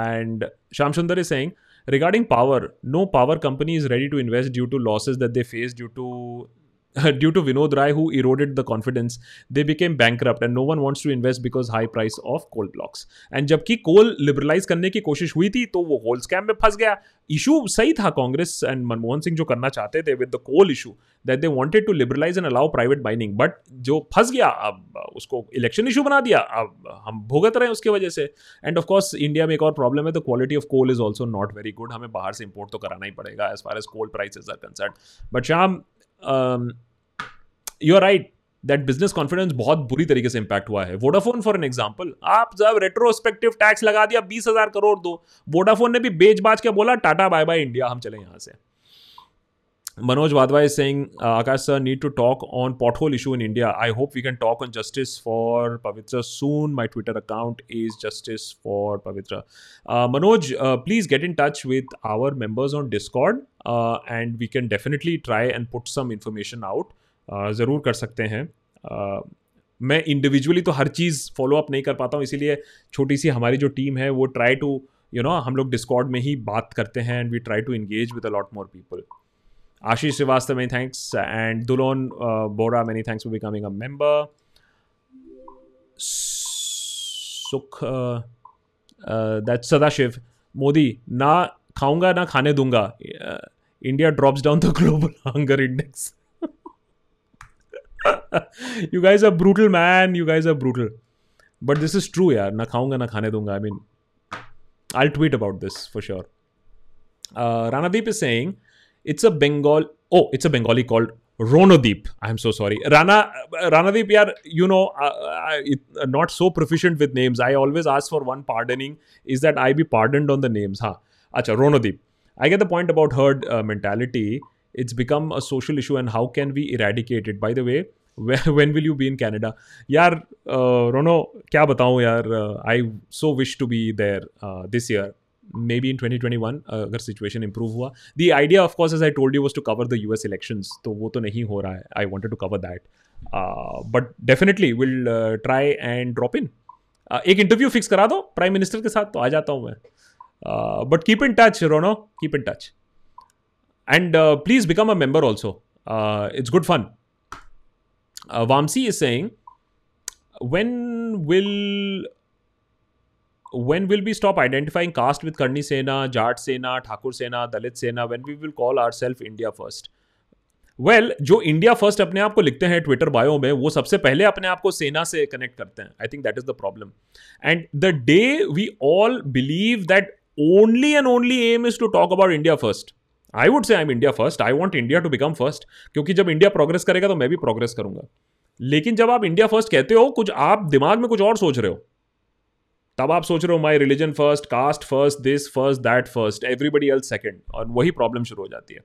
And Shamsundar is saying, regarding power, no power company is ready to invest due to losses that they face due to due to Vinod Rai, who eroded the confidence. They became bankrupt and no one wants to invest because high price of coal blocks. And जबकि कोल liberalise करने की कोशिश हुई थी तो वो whole scam में फंस गया. इशू सही था, कांग्रेस एंड मनमोहन सिंह जो करना चाहते थे with the coal issue, that they wanted to liberalise and allow private mining, but जो फंस गया अब उसको इलेक्शन इशू बना दिया, अब हम भुगत रहे हैं उसकी वजह से. एंड ऑफकोर्स इंडिया में एक और प्रॉब्लम है, the quality of coal is also not very good, हमें बाहर से इंपोर्ट तो कराना ही पड़ेगा as far as coal prices are concern. But Sham, Um, you're right that business confidence बहुत बुरी तरीके से इम्पैक्ट हुआ है. वोडाफोन फॉर एन एग्जाम्पल, आप जब रेट्रोस्पेक्टिव टैक्स लगा दिया बीस हजार करोड़ दो, वोडाफोन ने भी बेच बाज के बोला टाटा बाय बाय इंडिया, हम चले यहाँ से. Manoj Vadwa is saying, Akash sir need to talk on pothole issue in India. I hope we can talk on justice for Pavitra soon. My Twitter account is justice for Pavitra. Uh, Manoj, uh, please get in touch with our members on Discord uh, and we can definitely try and put some information out. Uh, ज़रूर कर सकते हैं. Uh, मैं individually तो हर चीज़ follow up नहीं कर पाता हूँ, इसीलिए छोटी सी हमारी जो team है वो try to, you know, हम लोग Discord में ही बात करते हैं and we try to engage with a lot more people. Ashish Srivastav, many thanks. And Dulon uh, Bora, many thanks for becoming a member. Sukh, uh, uh, that's Sadashiv. Modi, na khaunga na khane dunga. Uh, India drops down the Global Hunger Index. You guys are brutal, man. You guys are brutal. But this is true, yaar. Na khaunga na khane dunga. I mean, I'll tweet about this for sure. Uh, Ranadeep is saying, It's a Bengal. Oh, it's a Bengali called Ronodeep. I'm so sorry, Rana. Ranadeep, yaar, you know, uh, I, uh, not so proficient with names. I always ask for one pardoning. Is that I be pardoned on the names? Ha. Acha, Ronodeep. I get the point about herd uh, mentality. It's become a social issue, and how can we eradicate it? By the way, when will you be in Canada? Yaar, uh, Rono, kya batao yaar? Uh, I so wish to be there uh, this year. Maybe in twenty twenty-one, uh, अगर situation improve हुआ. The idea, of course, as I told you, was to cover the U S elections. तो वो तो नहीं हो रहा है. I wanted to cover that. Uh, but definitely, we'll uh, try and drop in. Uh, एक interview fix करा दो Prime Minister के साथ, तो आ जाता हूँ मैं. Uh, but keep in touch, Rono. Keep in touch. And uh, please become a member also. Uh, it's good fun. Uh, Vamsi is saying, when will when will we stop identifying caste with Karni Sena, Jat Sena, Thakur Sena, Dalit Sena? When we will call ourselves India First? Well, जो India First अपने आप को लिखते हैं Twitter bio में, वो सबसे पहले अपने आप को सेना से connect करते हैं. I think that is the problem. And the day we all believe that only and only aim is to talk about India First. I would say I'm India first. I want India to become first. क्योंकि जब India progress करेगा तो मैं भी progress करूंगा. लेकिन जब आप इंडिया फर्स्ट कहते हो, कुछ आप दिमाग में कुछ और सोच रहे हो. तब आप सोच रहे हो my religion first, caste first, this first, that first, everybody else second, और वही प्रॉब्लम शुरू हो जाती है.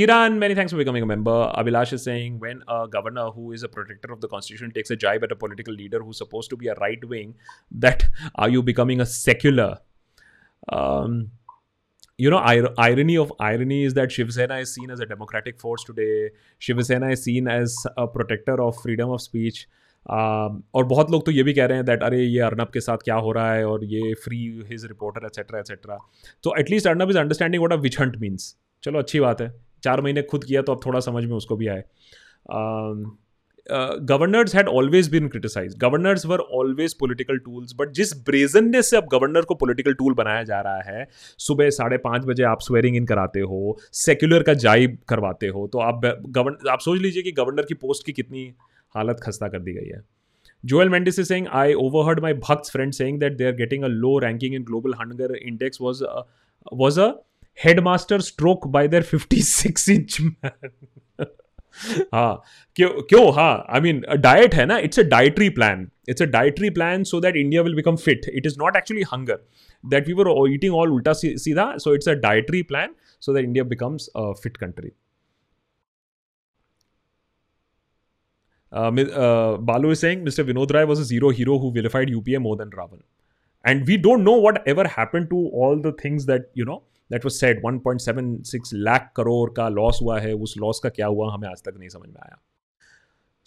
Kiran, many thanks for becoming a member. Abhilash is saying, when a governor who is a protector of the constitution takes a jibe at a political leader who's supposed to be a right wing, that are you becoming a secular? Um, You know, irony of irony is that Shiv Sena is seen as a democratic force today. Shiv Sena is seen as a protector of freedom of speech. Um, और बहुत लोग तो ये भी कह रहे हैं that अरे ये अर्नब के साथ क्या हो रहा है और ये free his reporter etc etc. So at least Arnab is understanding what a witch hunt means. चलो अच्छी बात है. चार महीने खुद किया तो अब थोड़ा समझ में उसको भी आए. Um, uh, governors had always been criticized. Governors were always political tools. But जिस ब्रेजननेस से अब गवर्नर को political tool बनाया जा रहा है, सुबह साढ़े पाँच बजे आप swearing in कराते हो, secular का जाइब करवाते हो, तो आप गवर्न आप सोच लीजिए कि गवर्नर की पोस्ट की कितनी हालत खस्ता कर दी गई है. Joel Mendes is saying, I overheard my Bhakt's friend saying that they are getting a low ranking in Global Hunger Index was a, was a headmaster stroke by their fifty-six inch man. हाँ क्यों क्यों हाँ I mean diet है ना. It's a dietary plan it's a dietary plan so that India will become fit. It is not actually hunger that we were eating all उल्टा सीधा. So it's a dietary plan so that India becomes a fit country. Balu is saying mister Vinod Rai was a zero hero who vilified UPA more than Ravan and we don't know whatever happened to all the things that you know That was said. one point seven six lakh crore का loss हुआ है. उस loss का क्या हुआ हमें आज तक नहीं समझ में आया.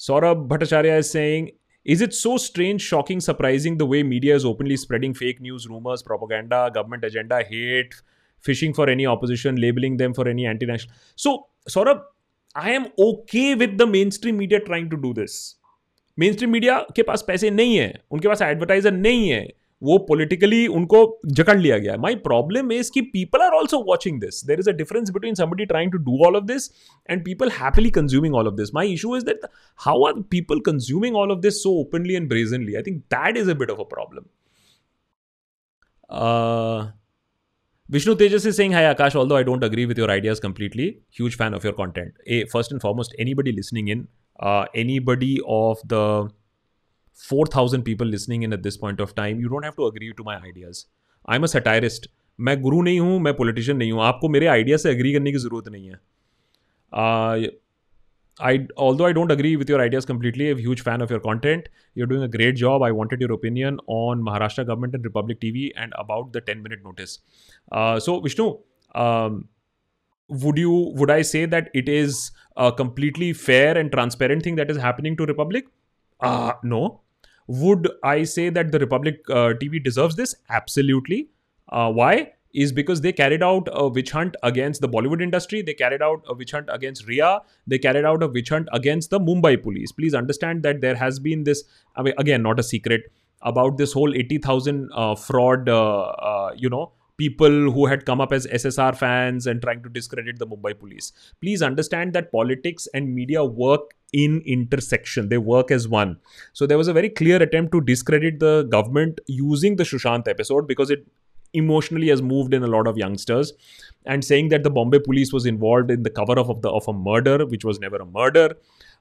Saurabh Bhattacharya is saying, is it so strange, shocking, surprising the way media is openly spreading fake news, rumors, propaganda, government agenda, hate, fishing for any opposition, labeling them for any anti-national. So Saurabh, I am okay with the mainstream media trying to do this. Mainstream media के पास पैसे नहीं है, उनके पास advertiser नहीं है, वो politically उनको जकड़ लिया गया. My problem is कि people are also watching this. There is a difference between somebody trying to do all of this and people happily consuming all of this. My issue is that how are people consuming all of this so openly and brazenly? I think that is a bit of a problem. Uh, Vishnu Tejas is saying, hi Akash, although I don't agree with your ideas completely, huge fan of your content. A, first and foremost, anybody listening in, uh, anybody of the four thousand people listening in at this point of time, you don't have to agree to my ideas. I'm a satirist. मैं गुरु नहीं हूँ, मैं politician नहीं हूँ. आपको मेरे idea से agree करने की ज़रूरत नहीं है. Uh, I, although I don't agree with your ideas completely, I'm a huge fan of your content. You're doing a great job. I wanted your opinion on Maharashtra government and Republic T V and about the ten minute notice. Uh, so Vishnu, um, would you, would I say that it is a completely fair and transparent thing that is happening to Republic? Uh, no. Would I say that the Republic uh, T V deserves this? Absolutely. Uh, why? Is because they carried out a witch hunt against the Bollywood industry. They carried out a witch hunt against Rhea. They carried out a witch hunt against the Mumbai police. Please understand that there has been this, I mean, again, not a secret, about this whole eighty thousand uh, fraud, uh, uh, you know, people who had come up as S S R fans and trying to discredit the Mumbai police. Please understand that politics and media work in intersection. They work as one. So there was a very clear attempt to discredit the government using the Sushant episode because it emotionally has moved in a lot of youngsters, and saying that the Bombay police was involved in the cover up of the of a murder which was never a murder.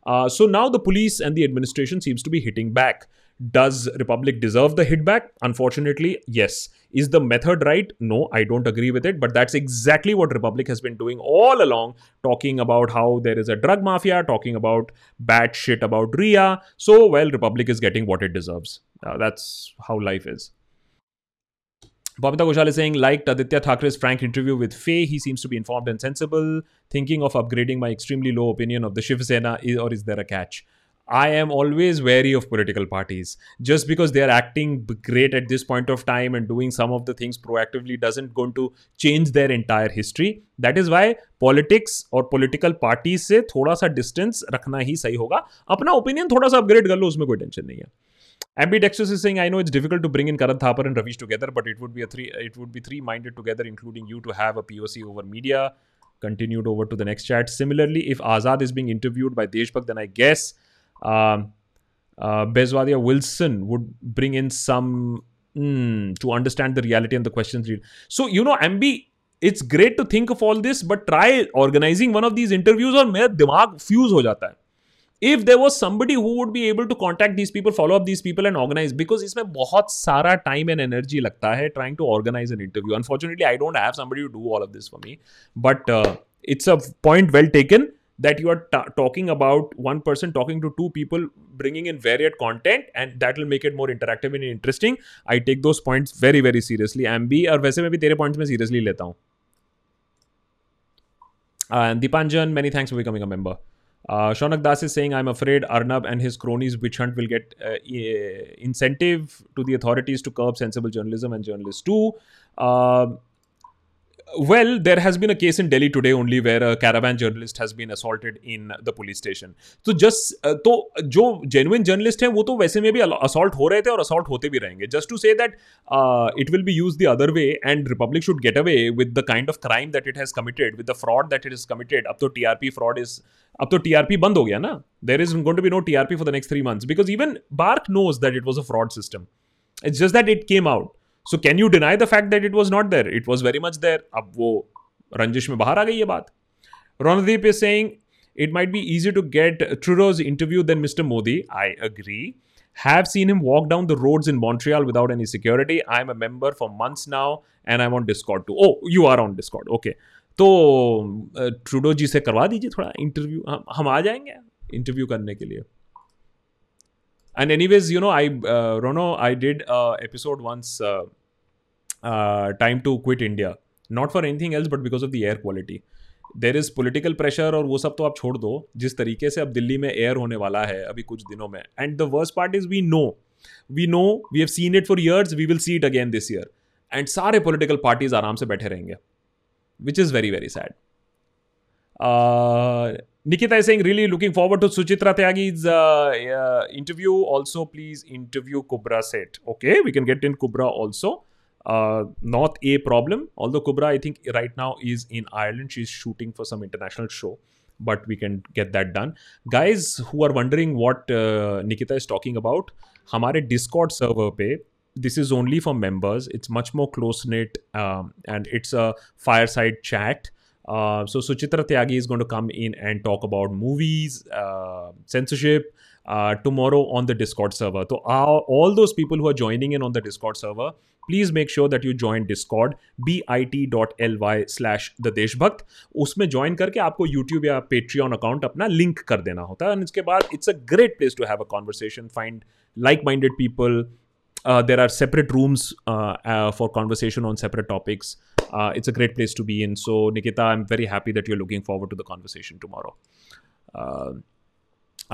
Uh, so now the police and the administration seems to be hitting back. Does Republic deserve the hit back? Unfortunately, yes. Is the method right? No, I don't agree with it. But that's exactly what Republic has been doing all along, talking about how there is a drug mafia, talking about bad shit about Rhea. So, well, Republic is getting what it deserves. Uh, that's how life is. Babita Ghoshal is saying, liked Aditya Thakre's frank interview with Faye. He seems to be informed and sensible. Thinking of upgrading my extremely low opinion of the Shiv Sena, is, or is there a catch? I am always wary of political parties. Just because they are acting great at this point of time and doing some of the things proactively doesn't going to change their entire history. That is why politics और political party से थोड़ा सा distance रखना ही सही होगा. अपना opinion थोड़ा सा अपग्रेड कर लो, उसमें कोई टेंशन नहीं है. Ambidextrous is saying, I know it's difficult to bring in Karan Thapar and Ravish together, but it would be a three, it would be three-minded together, including you, to have a P O C over media. Continued over to the next chat. Similarly, if Azad is being interviewed by Deshbhakt, then I guess um, uh, Bezwada Wilson would bring in some mm, to understand the reality and the questions. So, you know, Ambi, it's great to think of all this, but try organizing one of these interviews or my dimag fuse ho jata hai. If there was somebody who would be able to contact these people, follow up these people and organize, because इसमें बहुत सारा time and energy लगता है trying to organize an interview. Unfortunately, I don't have somebody to do all of this for me. But uh, it's a point well taken that you are ta- talking about one person talking to two people, bringing in varied content, and that will make it more interactive and interesting. I take those points very, very seriously. Ambi, और वैसे मैं भी तेरे points में seriously लेता हूँ. And Dipanjan, many thanks for becoming a member. Uh, Shonak Das is saying, I'm afraid Arnab and his cronies witch hunt will get uh, e- incentive to the authorities to curb sensible journalism and journalists too. Uh, well, there has been a case in Delhi today only where a caravan journalist has been assaulted in the police station. So just, uh, तो जो genuine journalist हैं वो तो वैसे में भी assault हो रहे थे और assault होते भी रहेंगे. Just to say that uh, it will be used the other way and Republic should get away with the kind of crime that it has committed, with the fraud that it has committed. अब तो T R P fraud is अब तो T R P बंद हो गया ना. There is going to be no T R P for the next three months because even Bark knows that it was a fraud system. It's just that it came out. So can you deny the fact that it was not there? It was very much there. अब वो रंजिश में बाहर आ गई ये बात. Rondeep is saying it might be easier to get Trudeau's interview than Mister Modi. I agree. Have seen him walk down the roads in Montreal without any security. I'm a member for months now and I'm on Discord too. Oh, you are on Discord. Okay. तो Trudeau ji से करवा दीजिए थोड़ा interview, हम हम आ जाएंगे interview करने के लिए. And anyways, you know, I रोनो I did episode once time to quit India, not for anything else but because of the air quality. There is political pressure और वो सब तो आप छोड़ दो, जिस तरीके से अब दिल्ली में एयर होने वाला है अभी कुछ दिनों में. And the worst part is we know we know we have seen it for years, we will see it again this year. And सारे पोलिटिकल पार्टीज आराम से बैठे रहेंगे, which is very, very sad. Uh, Nikita is saying, really looking forward to Suchitra Tyagi's uh, uh, interview. Also, please interview Kubra Seth. Okay, we can get in Kubra also. Uh, not a problem. Although Kubra, I think right now is in Ireland. She's shooting for some international show. But we can get that done. Guys who are wondering what uh, Nikita is talking about, हमारे Discord server पे, this is only for members. It's much more close-knit um, and it's a fireside chat. Uh, so Suchitra Tyagi is going to come in and talk about movies, uh, censorship, uh, tomorrow on the Discord server. So uh, all those people who are joining in on the Discord server, please make sure that you join Discord, bit.ly slash the Deshbhakt. उसमें join करके आपको YouTube या Patreon account अपना link कर देना होता है. And इसके बाद it's a great place to have a conversation, find like-minded people. Uh, there are separate rooms uh, uh, for conversation on separate topics. Uh, it's a great place to be in. So, Nikita, I'm very happy that you're looking forward to the conversation tomorrow. Uh,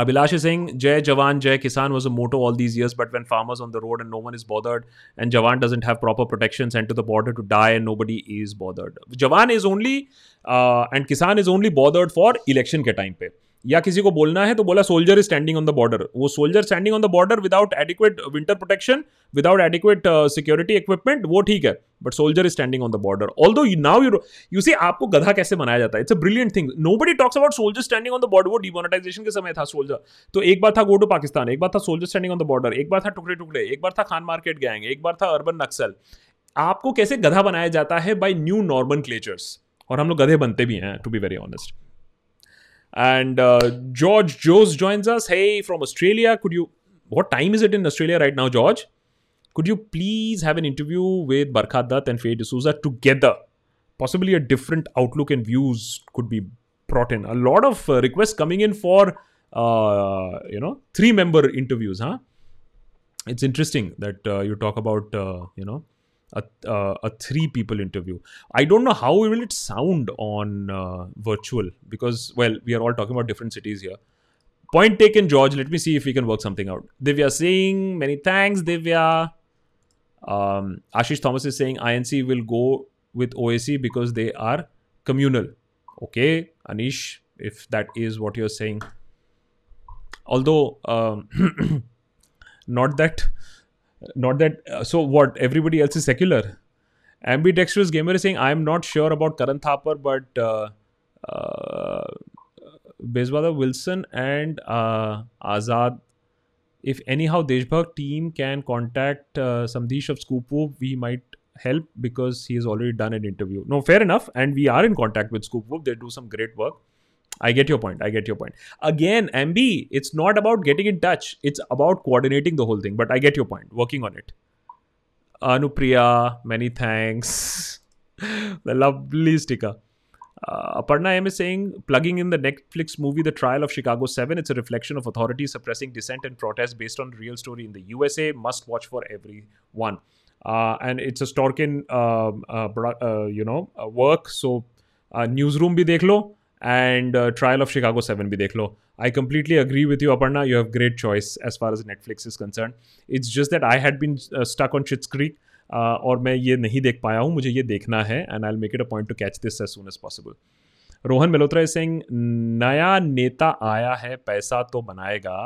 Abhilash is saying, Jai Jawan, Jai Kisan was a motto all these years, but when farmers on the road and no one is bothered and Jawan doesn't have proper protection, sent to the border to die and nobody is bothered. Jawan is only uh, and Kisan is only bothered for election ke time pe. या किसी को बोलना है तो बोला soldier is standing on the border. वो soldier standing on the border without adequate winter protection, without adequate security equipment, वो ठीक है, but soldier is standing on the border. Although now you you see आपको गधा कैसे बनाया जाता है, it's a brilliant thing. Nobody talks about soldier standing on the border. वो डिमोनेटाइजेशन के समय था सोल्जर. तो एक बार था गो टू पाकिस्तान, एक बार था soldier standing on the border, एक बार था टुकड़े टुकड़े, एक बार था खान मार्केट गैंग, एक बार था अर्बन नक्सल. आपको कैसे गधा बनाया जाता है बाय न्यू नॉर्मेनक्लेचर्स, और हम लोग गधे बनते भी हैं to be very honest. And uh, George Joes joins us. Hey, from Australia, could you What time is it in Australia right now, George? Could you please have an interview with Barkha Dutt and Faye D'Souza together? Possibly a different outlook and views could be brought in. A lot of uh, requests coming in for, uh, you know, three-member interviews, huh? It's interesting that uh, you talk about, uh, you know, a, uh, a three-people interview. I don't know how will it sound on uh, virtual because, well, we are all talking about different cities here. Point taken, George. Let me see if we can work something out. Divya Singh, many thanks, Divya. Um, Ashish Thomas is saying I N C will go with O A C because they are communal. Okay, Anish, if that is what you're saying. Although, um, not that, not that, uh, so what, everybody else is secular. Ambidextrous Gamer is saying, I'm not sure about Karan Thapar, but uh, uh, Bezwada Wilson and uh, Azad. If anyhow, Deshbhag team can contact uh, Samdesh of Scoopwoop, we might help because he has already done an interview. No, fair enough. And we are in contact with Scoopwoop. They do some great work. I get your point. I get your point. Again, M B, it's not about getting in touch. It's about coordinating the whole thing. But I get your point. Working on it. Anupriya, many thanks. The lovely sticker. Uh, Aparna M is saying, plugging in the Netflix movie The Trial of Chicago seven, it's a reflection of authorities suppressing dissent and protest based on real story in the U S A. Must watch for everyone. Uh, and it's a Storkin, uh, uh, uh, you know, uh, work. So, uh, Newsroom bhi dekh lo and uh, Trial of Chicago seven bhi dekh lo. I completely agree with you, Aparna. You have great choice as far as Netflix is concerned. It's just that I had been uh, stuck on Schitt's Creek. और मैं ये नहीं देख पाया हूँ मुझे ये देखना है and I will make it a point to catch this as soon as possible Rohan Malhotra is saying नया नेता आया है पैसा तो बनाएगा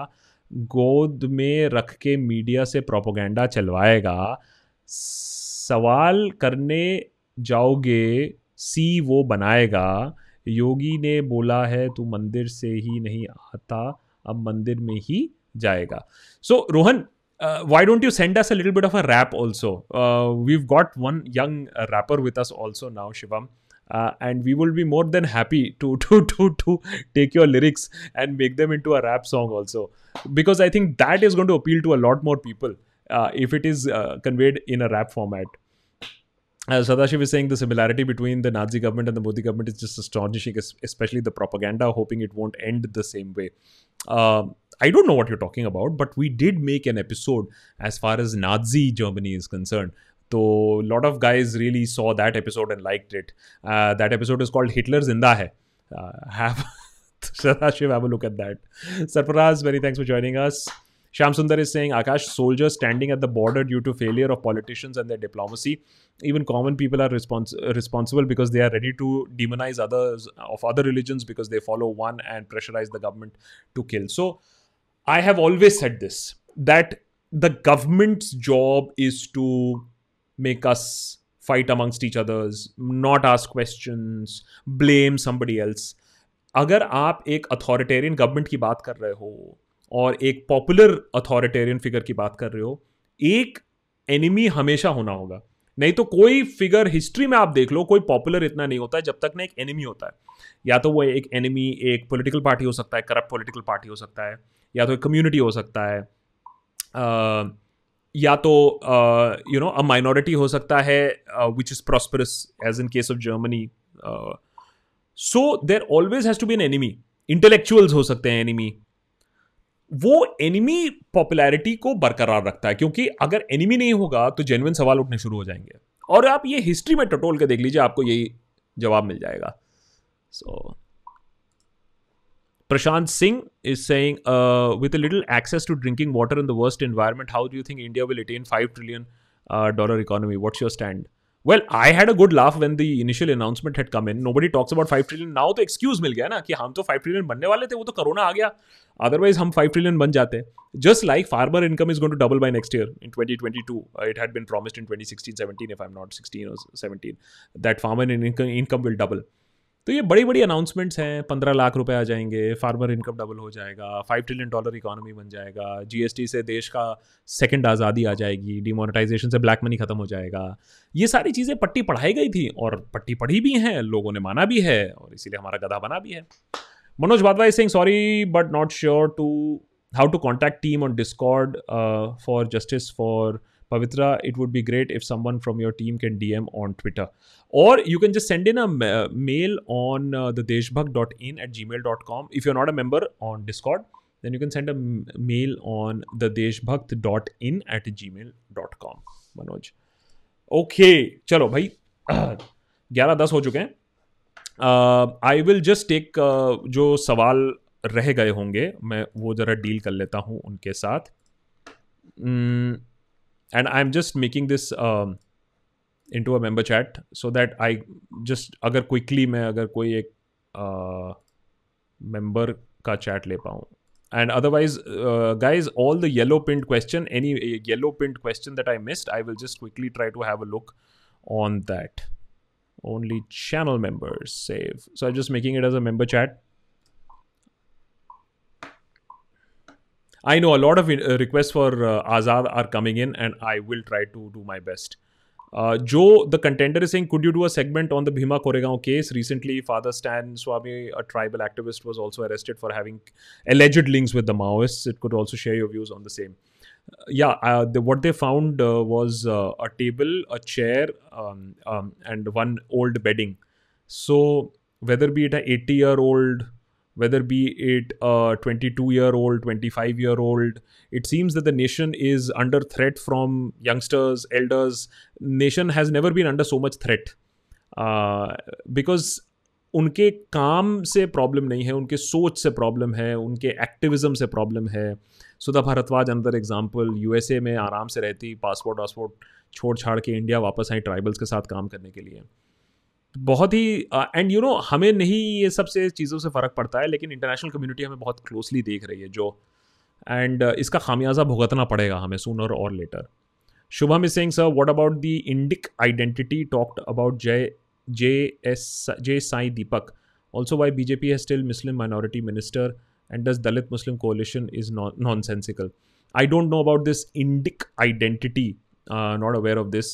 गोद में रख के मीडिया से प्रोपोगंडा चलवाएगा सवाल करने जाओगे सी वो बनाएगा योगी ने बोला है तू मंदिर से ही नहीं आता अब मंदिर में ही जाएगा सो Rohan Uh, why don't you send us a little bit of a rap also? Uh, we've got one young uh, rapper with us also now, Shivam. Uh, and we will be more than happy to, to, to, to take your lyrics and make them into a rap song also. Because I think that is going to appeal to a lot more people uh, if it is uh, conveyed in a rap format. Uh, Sadashiv is saying the similarity between the Nazi government and the Modi government is just astonishing, especially the propaganda, hoping it won't end the same way. Uh, I don't know what you're talking about, but we did make an episode as far as Nazi Germany is concerned. So a lot of guys really saw that episode and liked it. Uh, that episode is called Hitler Zinda Hai. Uh, have, Sadashiv, have a look at that. Sarfaraz, many thanks for joining us. Shyam Sundar is saying, Akash, soldiers standing at the border due to failure of politicians and their diplomacy. Even common people are respons- responsible because they are ready to demonize others of other religions because they follow one and pressurize the government to kill. So I have always said this, that the government's job is to make us fight amongst each others, not ask questions, blame somebody else. अगर आप एक authoritarian government की बात कर रहे हो, और एक पॉपुलर अथॉरिटेरियन फिगर की बात कर रहे हो एक एनिमी हमेशा होना होगा नहीं तो कोई फिगर हिस्ट्री में आप देख लो कोई पॉपुलर इतना नहीं होता है जब तक ना एक एनिमी होता है या तो वो एक एनिमी एक पॉलिटिकल पार्टी हो सकता है करप्ट पॉलिटिकल पार्टी हो सकता है या तो एक कम्युनिटी हो सकता है आ, या तो यू नो अ माइनॉरिटी हो सकता है which is prosperous as in case of Germany so there always has to be an enemy intellectuals हो सकते हैं एनिमी वो एनिमी पॉपुलैरिटी को बरकरार रखता है क्योंकि अगर एनिमी नहीं होगा तो जेन्युइन सवाल उठने शुरू हो जाएंगे और आप ये हिस्ट्री में टटोल के देख लीजिए आपको यही जवाब मिल जाएगा so Prashant Singh is saying with a little access to drinking water in the worst environment how do you think India will attain five trillion dollar economy what's your stand well I had a good laugh when the initial announcement had come in nobody talks about five trillion now तो excuse मिल गया ना कि हम तो five trillion बनने वाले थे वो तो कोरोना आ गया otherwise hum five trillion ban jate just like farmer income is going to double by next year in twenty twenty-two uh, it had been promised in twenty sixteen seventeen if I'm not sixteen or seventeen that farmer income, income will double तो ये बड़ी बड़ी announcements हैं पंद्रह लाख रुपए आ जाएंगे farmer income double हो जाएगा फाइव ट्रिलियन डॉलर इकोनॉमी बन जाएगा जीएसटी से देश का सेकंड आज़ादी आ जाएगी डिमोनेटाइजेशन से ब्लैक मनी ख़त्म हो जाएगा ये सारी चीज़ें पट्टी पढ़ाई गई थी और पट्टी पढ़ी भी हैं लोगों ने माना भी है और इसीलिए हमारा गधा बना भी है Manoj Badwa is saying sorry but not sure to how to contact team on Discord uh, for justice for Pavitra. It would be great if someone from your team can D M on Twitter. Or you can just send in a ma- mail on uh, the deshbhakt dot in at gmail dot com. If you're not a member on Discord, then you can send a m- mail on the deshbhakt dot in at gmail dot com. Manoj. Okay. Chalo bhai. eleven ten हो चुके हैं. आई will just take जो सवाल रह गए होंगे, मैं वो ज़रा डील कर लेता हूँ उनके साथ. And I am just making this into a member chat so that I just अगर क्विकली मैं अगर कोई एक मेंबर uh, का चैट ले पाऊँ. And otherwise guys, all the yellow pinned question, any yellow pinned question that I missed, I will just quickly try to have a look on that. Only channel members save. So I'm just making it as a member chat. I know a lot of uh, requests for uh, Azad are coming in and I will try to do my best. Uh, Joe, the contender is saying, could you do a segment on the Bhima Koregaon case? Recently, Father Stan Swami, a tribal activist, was also arrested for having alleged links with the Maoists. It could also share your views on the same. Yeah, uh, the, what they found uh, was uh, a table, a chair, um, um, and one old bedding. So whether be it an eighty-year-old, whether be it a twenty-two-year-old, twenty-five-year-old, it seems that the nation is under threat from youngsters, elders. Nation has never been under so much threat uh, because उनके काम से problem नहीं है, उनके सोच से problem है, उनके एक्टिविज्म से प्रॉब्लम है. सुधा भारद्वाज अंदर एग्जांपल, यूएसए में आराम से रहती, पासपोर्ट वासपोर्ट छोड़ छाड़ के इंडिया वापस आई ट्राइबल्स के साथ काम करने के लिए. बहुत ही एंड यू नो हमें नहीं ये सब से चीज़ों से फ़र्क पड़ता है, लेकिन इंटरनेशनल कम्युनिटी हमें बहुत क्लोजली देख रही है जो, एंड uh, इसका खामियाजा भुगतना पड़ेगा हमें सूनर और later. Shubham is saying, sir what about the Indic identity talked about Jai J. S. J. Sai Deepak. Also, why B J P has still Muslim minority minister and does Dalit Muslim coalition is non- nonsensical. I don't know about this Indic identity. Uh, not aware of this.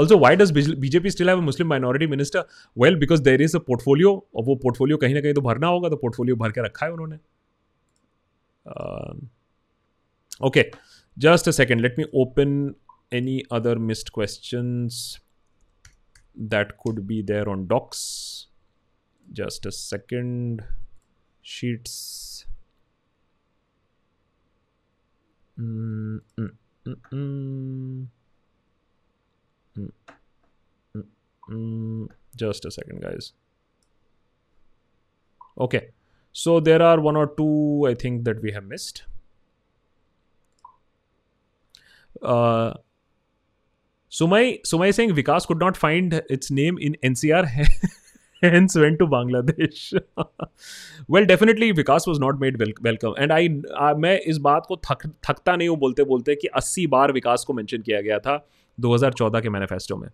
Also, why does B J P still have a Muslim minority minister? Well, because there is a portfolio. और वो portfolio कहीं ना कहीं तो भरना होगा, तो portfolio भर के रखा है उन्होंने. Uh, okay, just a second. Let me open any other missed questions that could be there on docs. Just a second. Sheets. Mm, mm, mm, mm. Mm, mm, mm. Just a second, guys. Okay. So there are one or two, I think, that we have missed. Uh, Sumai, Sumai saying Vikas could not find its name in N C R, hence went to Bangladesh. Well, definitely Vikas was not made welcome. And I, I मैं इस बात को थक थकता नहीं हूँ बोलते बोलते कि अस्सी बार विकास को मेंशन किया गया था twenty fourteen के मैनिफेस्टो में.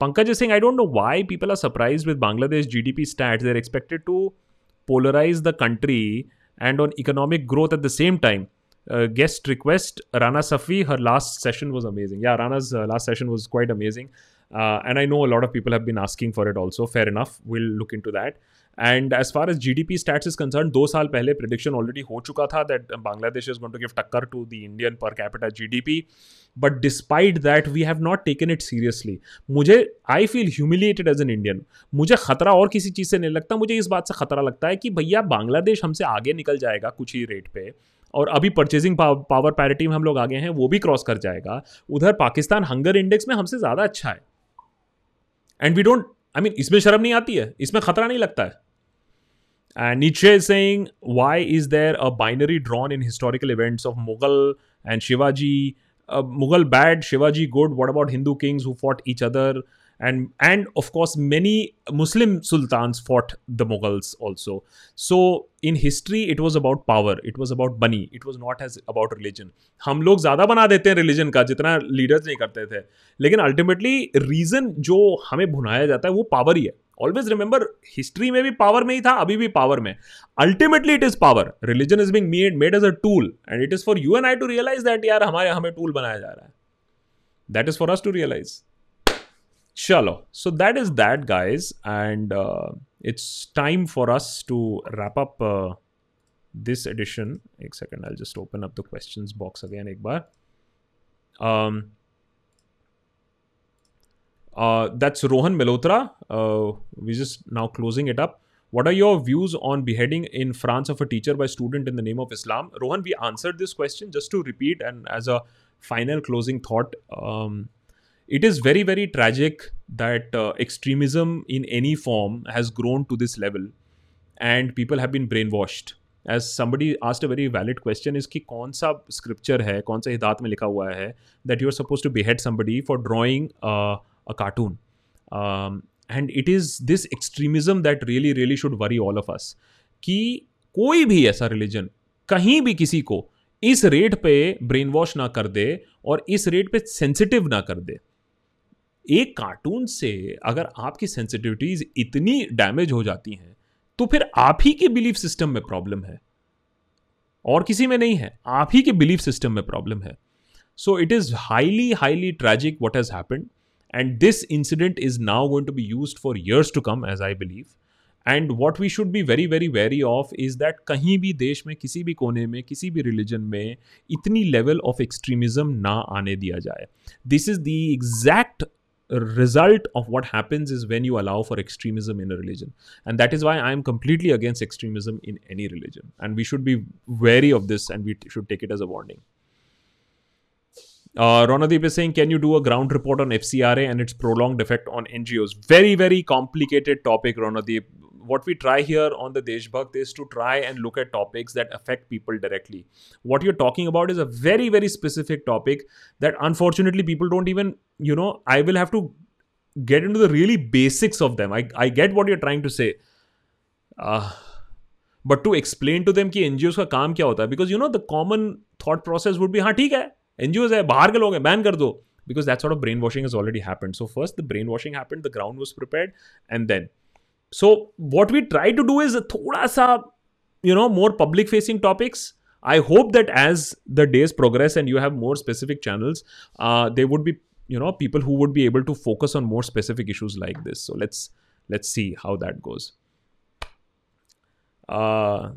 Pankaj is saying, I don't know why people are surprised with Bangladesh GDP stats, they are expected to polarise the country and on economic growth at the same time. Uh, guest request, Rana Safi, her last session was amazing. Yeah, Rana's uh, last session was quite amazing. Uh, and I know a lot of people have been asking for it also. Fair enough. We'll look into that. And as far as G D P stats is concerned, two saal pehle prediction already ho chuka tha that Bangladesh is going to give takkar to the Indian per capita G D P. But despite that, we have not taken it seriously. Mujhe, I feel humiliated as an Indian. Mujhe khatra aur kisi cheez se nahi lagta. Mujhe is baat se khatra lagta hai ki bhaiya Bangladesh humse aage nikal jayega kuch hi rate pe. और अभी purchasing power parity में हम लोग आगे हैं, वो भी cross कर जाएगा. उधर पाकिस्तान हंगर इंडेक्स में हमसे ज़्यादा अच्छा है. And we don't, I mean, इसमें शर्म नहीं आती है, इसमें खतरा नहीं लगता है. एंड नीचे is saying, why is there a binary drawn in historical events of Mughal and Shivaji, Mughal bad, Shivaji good, what about Hindu kings who fought each other, and and of course many Muslim sultans fought the Mughals also. So in history it was about power, it was about money, it was not as about religion. Hum log zyada bana dete hain religion ka jitna leaders nahi karte the, lekin ultimately reason jo hame bhunaya jata hai wo power hi hai. Always remember, history mein bhi power mein hi tha, abhi bhi power mein. Ultimately it is power. Religion is being made made as a tool, and it is for you and I to realize that yaar hamare hame tool banaya ja raha hai. That is for us to realize. Chalo. So that is that, guys. And uh, it's time for us to wrap up uh, this edition, एक second, I'll just open up the questions box again एक बार. Um, uh, that's Rohan Malhotra. Uh, we're just now closing it up. What are your views on beheading in France of a teacher by student in the name of Islam? Rohan, we answered this question. Just to repeat and as a final closing thought, um, it is very, very tragic that uh, extremism in any form has grown to this level and people have been brainwashed. As somebody asked a very valid question, is ki kaun sa scripture hai, kaun sa hidat mein likha hua hai that you are supposed to behead somebody for drawing uh, a cartoon. Um, And it is this extremism that really, really should worry all of us. कि कोई भी ऐसा religion, कहीं भी किसी को इस rate पे brainwash ना कर दे और इस rate पे sensitive ना कर दे. एक cartoon से अगर आपकी sensitivities इतनी damage हो जाती हैं, तो फिर आप ही के belief system में problem है. और किसी में नहीं है. आप ही के belief system में problem है. So it is highly, highly tragic what has happened. And this incident is now going to be used for years to come, as I believe. And what we should be very, very wary of is that कहीं भी देश में, किसी भी कोने में, किसी भी religion में इतनी level of extremism ना आने दिया जाए. This is the exact result of what happens is when you allow for extremism in a religion. And that is why I am completely against extremism in any religion. And we should be wary of this and we t- should take it as a warning. Uh, Ronadeep is saying, can you do a ground report on F C R A and its prolonged effect on N G Os? Very, very complicated topic, Ronadeep. What we try here on the Deshbhakt is to try and look at topics that affect people directly. What you're talking about is a very, very specific topic that unfortunately people don't even, you know, I will have to get into the really basics of them. I, I get what you're trying to say. Uh, but to explain to them ki N G Os ka kaam kya hota hai, because, you know, the common thought process would be, हाँ ठीक है, N G Os है, बाहर के लोग हैं, ban कर दो, because that sort of brainwashing has already happened. So first the brainwashing happened, the ground was prepared, and then so what we try to do is a thoda sa, you know, more public facing topics. I hope that as the days progress and you have more specific channels, uh, there would be, you know, people who would be able to focus on more specific issues like this. So let's let's see how that goes. Uh,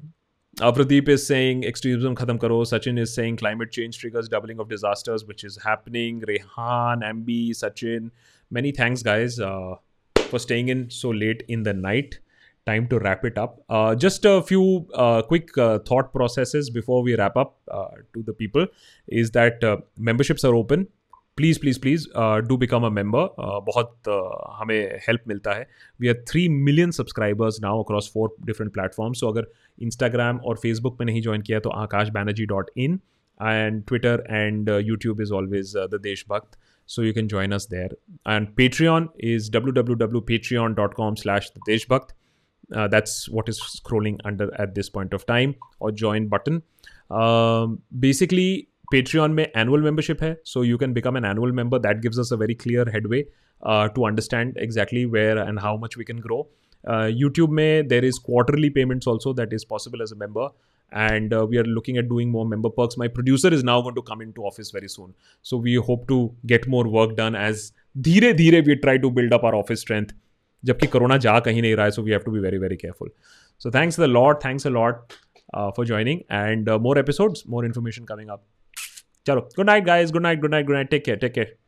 Avradeep is saying extremism khatam karo. Sachin is saying climate change triggers doubling of disasters, which is happening. Rehan, Ambi, Sachin, many thanks guys uh, for staying in so late in the night. Time to wrap it up. Uh, just a few uh, quick uh, thought processes before we wrap up uh, to the people is that uh, memberships are open. Please, please, please uh, do become a member. Uh, बहुत uh, हमें help मिलता है. We are three million subscribers now across four different platforms. So अगर Instagram और Facebook पे नहीं join किया तो akash banerjee dot in and Twitter and uh, YouTube is always uh, the Deshbhakt. So you can join us there. And Patreon is w w w dot patreon dot com slash the Deshbhakt. Uh, that's what is scrolling under at this point of time, or join button. Um, basically, Patreon में annual membership है, so you can become an annual member. That gives us a very clear headway uh, to understand exactly where and how much we can grow. Uh, YouTube में there is quarterly payments also that is possible as a member, and uh, we are looking at doing more member perks. My producer is now going to come into office very soon, so we hope to get more work done as धीरे धीरे we try to build up our office strength. जबकि corona जा कहीं नहीं रहा है, so we have to be very very careful. So thanks a lot, thanks a lot uh, for joining, and uh, more episodes, more information coming up. Chalo, good night guys, good night, good night, good night, take care, take care.